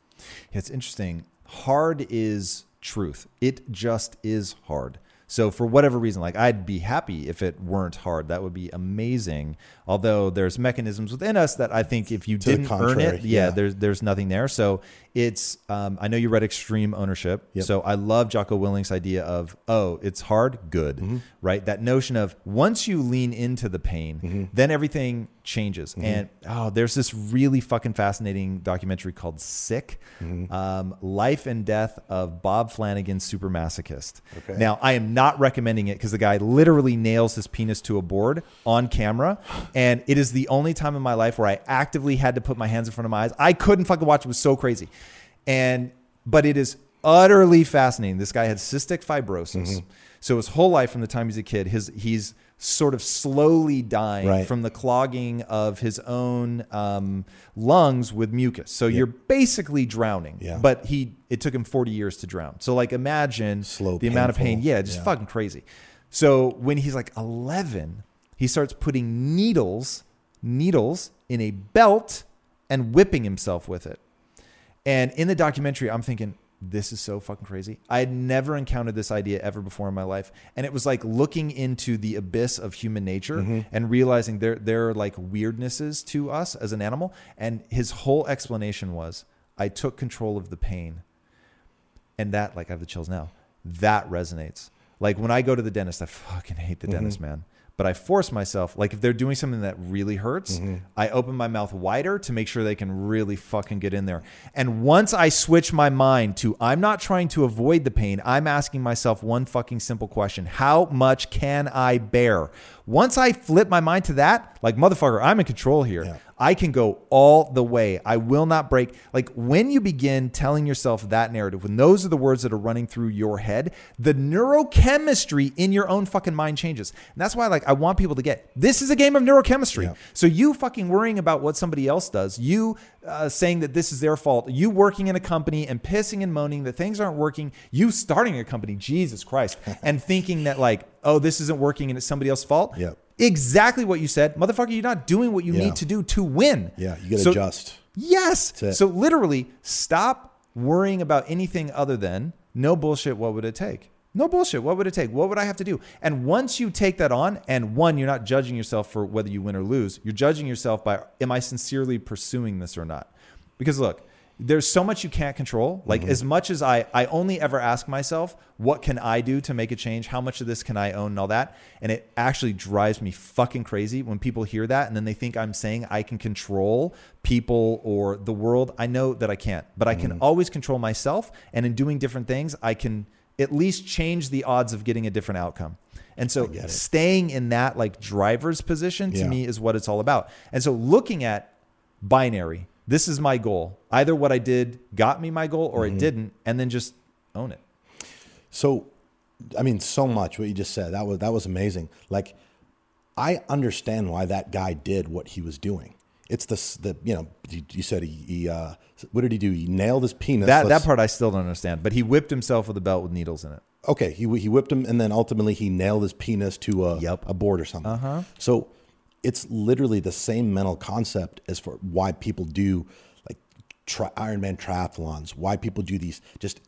It's interesting. Hard is truth. It just is hard. So for whatever reason, like, I'd be happy if it weren't hard. That would be amazing. Although there's mechanisms within us that I think if you didn't earn it, there's nothing there. So it's, I know you read Extreme Ownership. So I love Jocko Willink's idea of, oh, it's hard, good, right? That notion of once you lean into the pain, then everything changes. And there's this really fucking fascinating documentary called Sick, Life and Death of Bob Flanagan's Super Masochist. Okay. Now, I am not recommending it because the guy literally nails his penis to a board on camera. And it is the only time in my life where I actively had to put my hands in front of my eyes. I couldn't fucking watch. It was so crazy. But it is utterly fascinating. This guy had cystic fibrosis. So his whole life from the time he's a kid, he's sort of slowly dying from the clogging of his own lungs with mucus. So you're basically drowning, but it took him 40 years to drown. So like, imagine the amount of pain. Yeah, just fucking crazy. So when he's like 11, he starts putting needles in a belt and whipping himself with it. And in the documentary, I'm thinking, this is so fucking crazy. I had never encountered this idea ever before in my life. And it was like looking into the abyss of human nature and realizing there are like weirdnesses to us as an animal. And his whole explanation was, I took control of the pain. And that, like, I have the chills now. That resonates. Like, when I go to the dentist, I fucking hate the dentist, man. But I force myself, like, if they're doing something that really hurts, I open my mouth wider to make sure they can really fucking get in there. And once I switch my mind to, I'm not trying to avoid the pain, I'm asking myself one fucking simple question: how much can I bear? Once I flip my mind to that, like, motherfucker, I'm in control here. Yeah. I can go all the way. I will not break. Like, when you begin telling yourself that narrative, when those are the words that are running through your head, the neurochemistry in your own fucking mind changes. And that's why, like, I want people to get, this is a game of neurochemistry. Yeah. So you fucking worrying about what somebody else does, you saying that this is their fault, you working in a company and pissing and moaning that things aren't working, you starting a company, Jesus Christ, and thinking that, like, oh, this isn't working and it's somebody else's fault. Yep. Exactly what you said. Motherfucker, you're not doing what you need to do to win. Yeah, you gotta adjust. Yes. So literally, stop worrying about anything other than, no bullshit, what would it take? No bullshit, what would it take? What would I have to do? And once you take that on, and one, you're not judging yourself for whether you win or lose. You're judging yourself by, am I sincerely pursuing this or not? Because look, there's so much you can't control. Like, as much as I only ever ask myself, what can I do to make a change? How much of this can I own and all that? And it actually drives me fucking crazy when people hear that. And then they think I'm saying I can control people or the world. I know that I can't, but I can always control myself. And in doing different things, I can at least change the odds of getting a different outcome. And so staying in that, like, driver's position to me is what it's all about. And so looking at binary, this is my goal. Either what I did got me my goal or it didn't, and then just own it. So, I mean, so much what you just said, that was amazing. Like, I understand why that guy did what he was doing. It's the you know, you said he what did he do? He nailed his penis. That part I still don't understand, but he whipped himself with a belt with needles in it. Okay, he whipped him, and then ultimately he nailed his penis to a board or something. So it's literally the same mental concept as for why people do like Ironman triathlons, why people do these just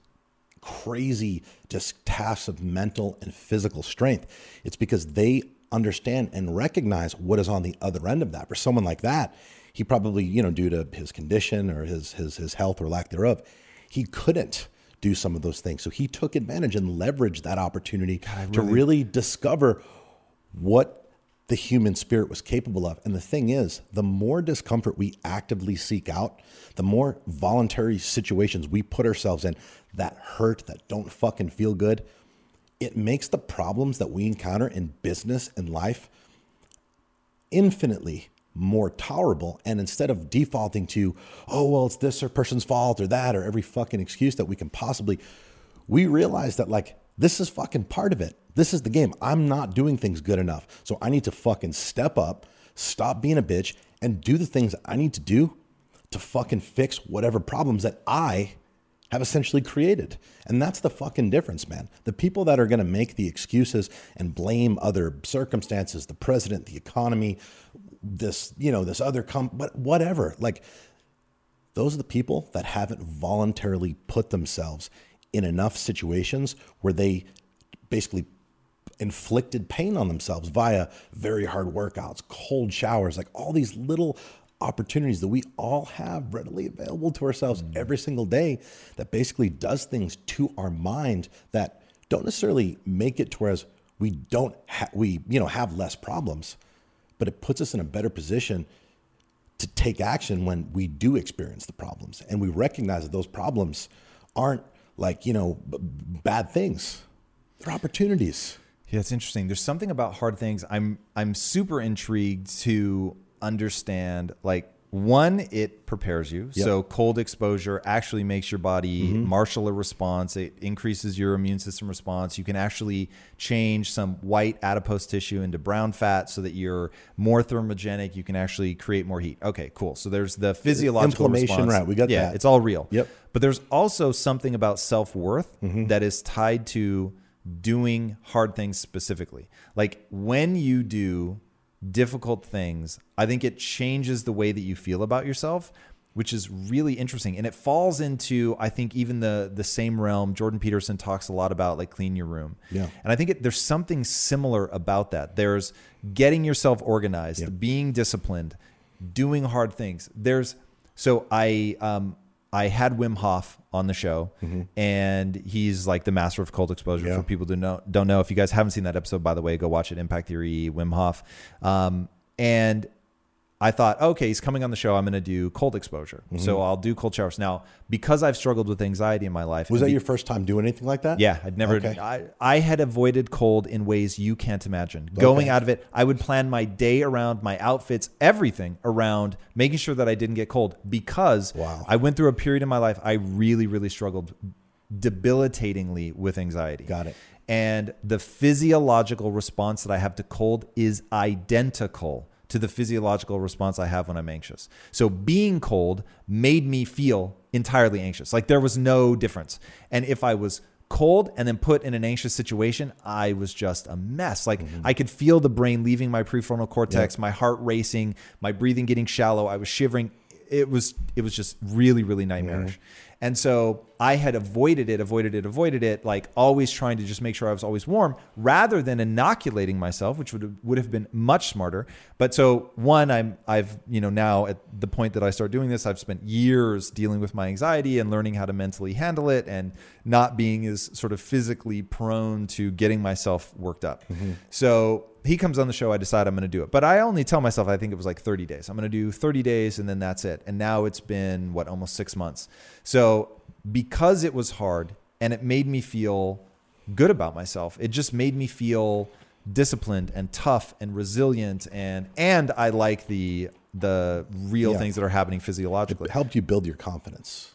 crazy, just tasks of mental and physical strength. It's because they understand and recognize what is on the other end of that. For someone like that, he probably, you know, due to his condition or his health or lack thereof, he couldn't do some of those things. So he took advantage and leveraged that opportunity to really discover what the human spirit was capable of. And the thing is, the more discomfort we actively seek out, the more voluntary situations we put ourselves in that hurt, that don't fucking feel good, it makes the problems that we encounter in business and life infinitely more tolerable. And instead of defaulting to, oh, well, it's this or person's fault or that, or every fucking excuse that we can possibly, we realize that like, this is fucking part of it. This is the game. I'm not doing things good enough. So I need to fucking step up, stop being a bitch, and do the things I need to do to fucking fix whatever problems that I have essentially created. And that's the fucking difference, man. The people that are going to make the excuses and blame other circumstances, the president, the economy, this, you know, this other whatever, like those are the people that haven't voluntarily put themselves in enough situations where they basically inflicted pain on themselves via very hard workouts, cold showers, like all these little opportunities that we all have readily available to ourselves every single day that basically does things to our mind that don't necessarily make it to whereas we don't have less problems, but it puts us in a better position to take action when we do experience the problems. And we recognize that those problems aren't like, you know, bad things. They're opportunities. Yeah, it's interesting. There's something about hard things. I'm super intrigued to understand, like, one, it prepares you. Yep. So cold exposure actually makes your body marshal a response. It increases your immune system response. You can actually change some white adipose tissue into brown fat so that you're more thermogenic. You can actually create more heat. Okay, cool. So there's the physiological inflammation response. Right, we got that. It's all real. Yep. But there's also something about self-worth that is tied to doing hard things specifically. Like when you do difficult things, I think it changes the way that you feel about yourself, which is really interesting. And it falls into, I think, even the same realm. Jordan Peterson talks a lot about like clean your room. Yeah. And I think there's something similar about that. There's getting yourself organized, being disciplined, doing hard things. I had Wim Hof on the show, and he's like the master of cold exposure for people who don't know. If you guys haven't seen that episode, by the way, go watch it. Impact Theory, Wim Hof. And I thought, okay, he's coming on the show. I'm going to do cold exposure. So I'll do cold showers. Now, because I've struggled with anxiety in my life. Was that your first time doing anything like that? Yeah, I'd never. Okay. I had avoided cold in ways you can't imagine. Okay. Going out of it, I would plan my day around, my outfits, everything around making sure that I didn't get cold because I went through a period in my life I really, really struggled debilitatingly with anxiety. Got it. And the physiological response that I have to cold is identical to the physiological response I have when I'm anxious. So being cold made me feel entirely anxious. Like there was no difference. And if I was cold and then put in an anxious situation, I was just a mess. Like I could feel the brain leaving my prefrontal cortex, my heart racing, my breathing getting shallow. I was shivering. It was just really, really nightmarish. And so I had avoided it, like always trying to just make sure I was always warm rather than inoculating myself, which would have been much smarter. But so one, I've, you know, now at the point that I start doing this, I've spent years dealing with my anxiety and learning how to mentally handle it and not being as sort of physically prone to getting myself worked up. So he comes on the show, I decide I'm going to do it. But I only tell myself, I think it was like 30 days. I'm going to do 30 days and then that's it. And now it's been, almost 6 months. So because it was hard and it made me feel good about myself, it just made me feel disciplined and tough and resilient. And I like the real things that are happening physiologically. It helped you build your confidence.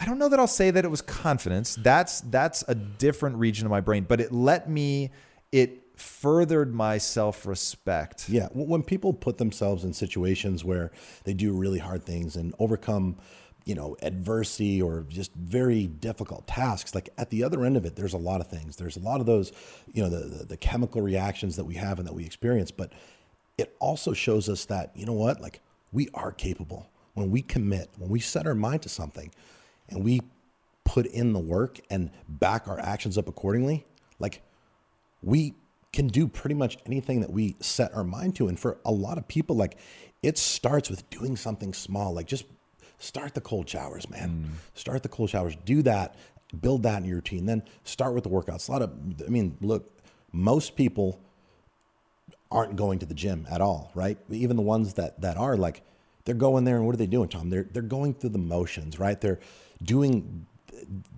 I don't know that I'll say that it was confidence. That's a different region of my brain, but it let me, it furthered my self-respect. Yeah. When people put themselves in situations where they do really hard things and overcome, you know, adversity or just very difficult tasks, like at the other end of it, there's a lot of things. There's a lot of those, you know, the chemical reactions that we have and that we experience, but it also shows us that, you know what, like we are capable when we commit, when we set our mind to something and we put in the work and back our actions up accordingly, like we can do pretty much anything that we set our mind to. And for a lot of people, like it starts with doing something small, like just start the cold showers, man. Start the cold showers, do that build that in your routine. Then start with the workouts. A lot of, I mean, look, most people aren't going to the gym at all, right? Even the ones that are, like, they're going there and what are they doing, Tom? They're going through the motions, right? They're doing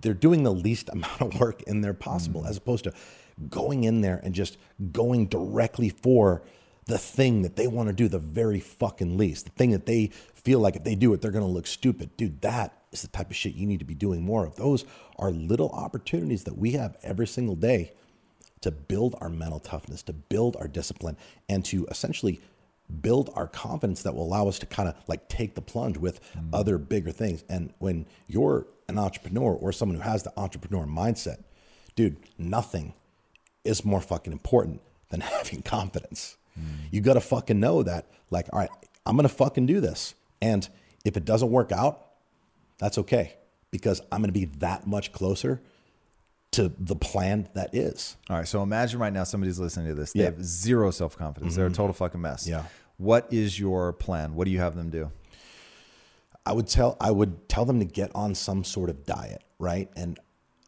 the least amount of work in there possible, as opposed to going in there and just going directly for the thing that they want to do the very fucking least, the thing that they feel like if they do it, they're going to look stupid. Dude, that is the type of shit you need to be doing more of. Those are little opportunities that we have every single day to build our mental toughness, to build our discipline, and to essentially build our confidence that will allow us to kind of like take the plunge with other bigger things. And when you're an entrepreneur or someone who has the entrepreneur mindset, dude, nothing is more fucking important than having confidence. You got to fucking know that, like, all right, I'm going to fucking do this. And if it doesn't work out, that's okay, because I'm going to be that much closer to the plan that is. All right. So imagine right now somebody's listening to this. They have zero self-confidence. They're a total fucking mess. Yeah. What is your plan? What do you have them do? I would tell them to get on some sort of diet, right? And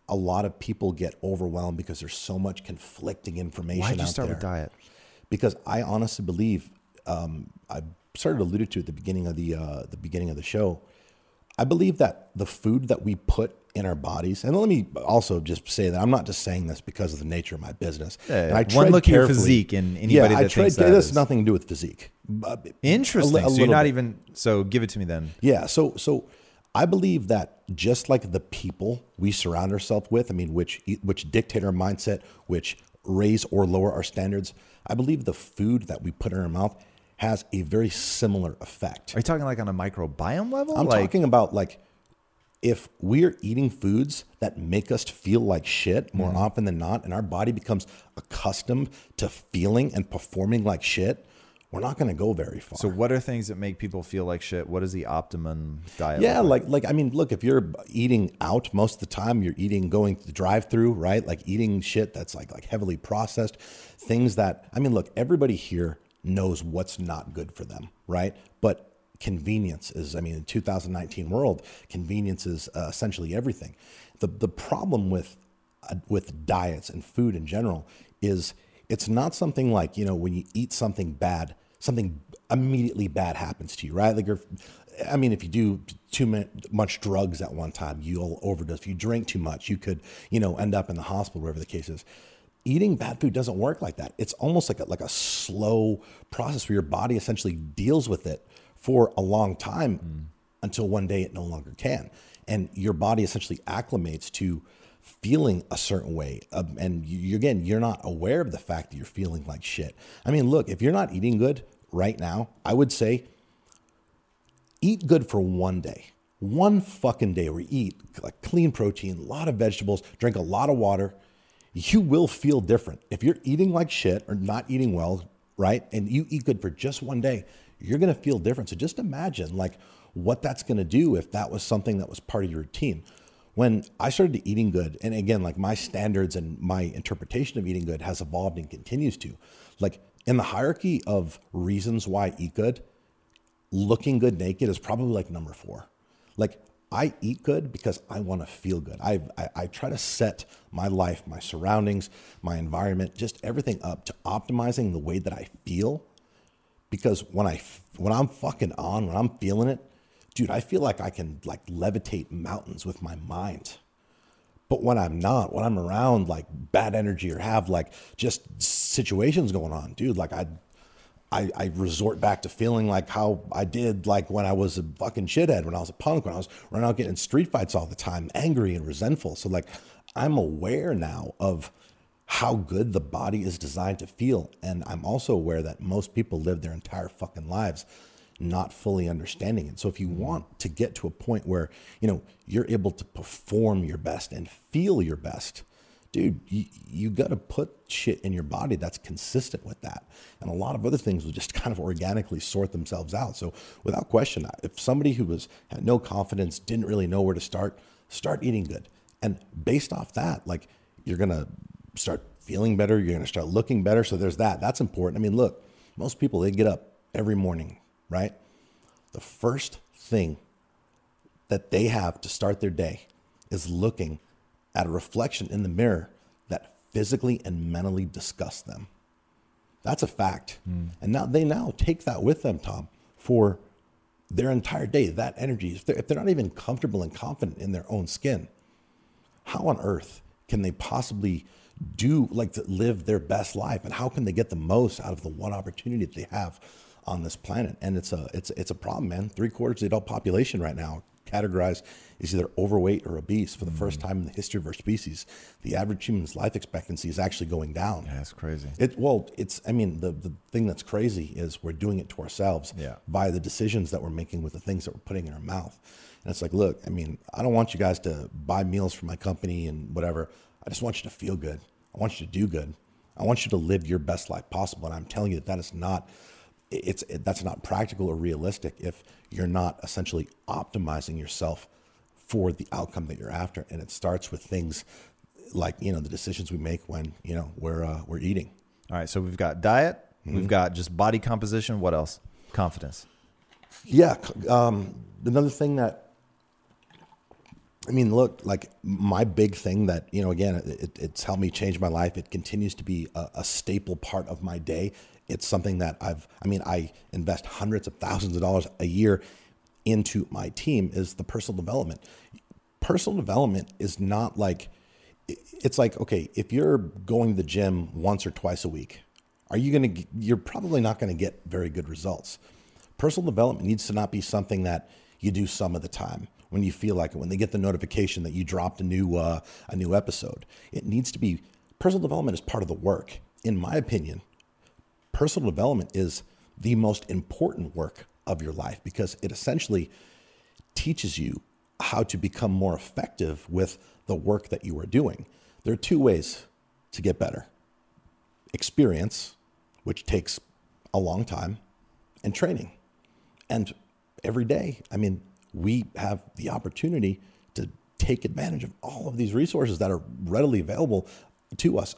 a lot of people get overwhelmed because there's so much conflicting information out there. Why did you start with diet? Because I honestly believe, I sort of alluded to at the beginning of the show, I believe that the food that we put in our bodies, and let me also just say that I'm not just saying this because of the nature of my business. Yeah, and I tread one look at your physique, and anybody that thinks that has nothing to do with physique. Interesting. So you're not even. So give it to me then. Yeah. So I believe that just like the people we surround ourselves with, I mean, which dictate our mindset, which raise or lower our standards, I believe the food that we put in our mouth has a very similar effect. Are you talking like on a microbiome level? I'm talking about like if we're eating foods that make us feel like shit more often than not, and our body becomes accustomed to feeling and performing like shit, we're not going to go very far. So what are things that make people feel like shit? What is the optimum diet? Yeah, like I mean, look, if you're eating out most of the time, you're eating going to the drive-through, right? Like eating shit that's like heavily processed, things that, I mean, look, everybody here knows what's not good for them, right? But convenience is, I mean, in 2019 world, convenience is essentially everything. The problem with diets and food in general is, it's not something like, you know, when you eat something bad, something immediately bad happens to you, right? Like, I mean, if you do too much drugs at one time, you'll overdose. If you drink too much, you could, you know, end up in the hospital, wherever the case is. Eating bad food doesn't work like that. It's almost like a slow process where your body essentially deals with it for a long time until one day it no longer can. And your body essentially acclimates to feeling a certain way, and you're not aware of the fact that you're feeling like shit. I mean, look, if you're not eating good right now, I would say eat good for one fucking day where you eat like clean protein, a lot of vegetables, drink a lot of water. You will feel different. If you're eating like shit or not eating well, right, and you eat good for just one day, you're going to feel different. So just imagine like what that's going to do if that was something that was part of your routine. When I started eating good, and again, like my standards and my interpretation of eating good has evolved and continues to, like in the hierarchy of reasons why I eat good, looking good naked is probably like number 4. Like I eat good because I want to feel good. I try to set my life, my surroundings, my environment, just everything up to optimizing the way that I feel. Because when I'm fucking on, when I'm feeling it, dude, I feel like I can like levitate mountains with my mind. But when I'm not, when I'm around like bad energy or have like just situations going on, dude, like I resort back to feeling like how I did like when I was a fucking shithead, when I was a punk, when I was running out getting in street fights all the time, angry and resentful. So like I'm aware now of how good the body is designed to feel. And I'm also aware that most people live their entire fucking lives not fully understanding it. So if you want to get to a point where, you know, you're able to perform your best and feel your best, dude, you got to put shit in your body that's consistent with that. And a lot of other things will just kind of organically sort themselves out. So without question, if somebody who had no confidence, didn't really know where to start eating good. And based off that, like you're going to start feeling better. You're going to start looking better. So there's that. That's important. I mean, look, most people, they get up every morning, right? The first thing that they have to start their day is looking at a reflection in the mirror that physically and mentally disgusts them. That's a fact. And now they take that with them, Tom, for their entire day, that energy. If they're not even comfortable and confident in their own skin, how on earth can they possibly live their best life? And how can they get the most out of the one opportunity that they have on this planet? And it's a problem, man. 3/4 of the adult population right now categorized is either overweight or obese for the first time in the history of our species. The average human's life expectancy is actually going down. Yeah, that's crazy. The thing that's crazy is we're doing it to ourselves by the decisions that we're making with the things that we're putting in our mouth. And it's like, look, I don't want you guys to buy meals for my company and whatever. I just want you to feel good. I want you to do good. I want you to live your best life possible. And I'm telling you that is not... that's not practical or realistic if you're not essentially optimizing yourself for the outcome that you're after. And it starts with things like, the decisions we make when, we're eating. All right. So we've got diet, we've got just body composition. What else? Confidence. Yeah. Another thing that, my big thing that, it's helped me change my life. It continues to be a staple part of my day. It's something that I invest hundreds of thousands of dollars a year into my team, is the personal development. Personal development is not like, it's like, okay, if you're going to the gym once or twice a week, you're probably not going to get very good results. Personal development needs to not be something that you do some of the time when you feel like it, when they get the notification that you dropped a new episode. It needs to be, personal development is part of the work. In my opinion, personal development is the most important work of your life because it essentially teaches you how to become more effective with the work that you are doing. There are two ways to get better: experience, which takes a long time, and training. And every day, we have the opportunity to take advantage of all of these resources that are readily available to us,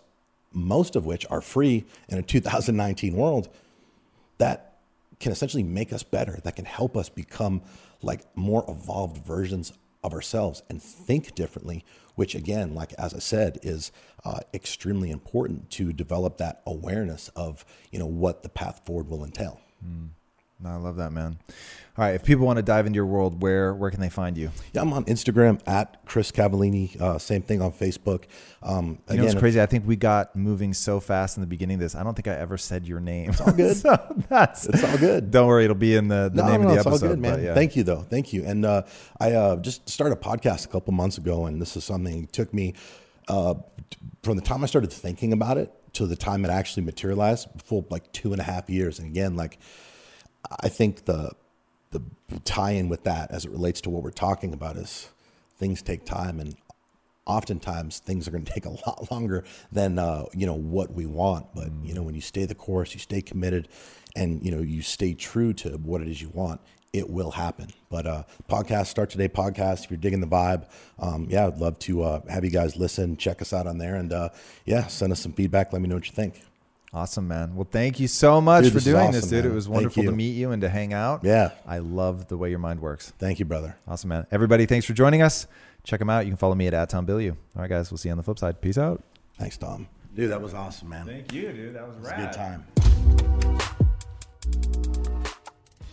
most of which are free in a 2019 world, that can essentially make us better, that can help us become like more evolved versions of ourselves and think differently, which again, like as I said, is extremely important to develop that awareness of, what the path forward will entail. I love that, man. All right. If people want to dive into your world, where can they find you? Yeah, I'm on Instagram at Chris Cavallini. Same thing on Facebook. It's crazy. I think we got moving so fast in the beginning of this. I don't think I ever said your name. It's all good. It's all good. Don't worry. It'll be in the name of the episode. It's all good, man. Yeah. Thank you though. Thank you. And I just started a podcast a couple months ago, and this is something that took me from the time I started thinking about it to the time it actually materialized, full 2.5 years. And again, I think the tie-in with that as it relates to what we're talking about is things take time, and oftentimes things are going to take a lot longer than what we want. But when you stay the course, you stay committed, and you stay true to what it is you want, it will happen. But podcast, Start Today podcast, if you're digging the vibe, I'd love to have you guys listen, check us out on there, and send us some feedback. Let me know what you think. Awesome, man. Well, thank you so much for doing this, dude. It was wonderful to meet you and to hang out. Yeah. I love the way your mind works. Thank you, brother. Awesome, man. Everybody, thanks for joining us. Check him out. You can follow me at Tom Bilyeu. All right, guys. We'll see you on the flip side. Peace out. Thanks, Tom. Dude, that was awesome, man. Thank you, dude. That was rad. It was a good time.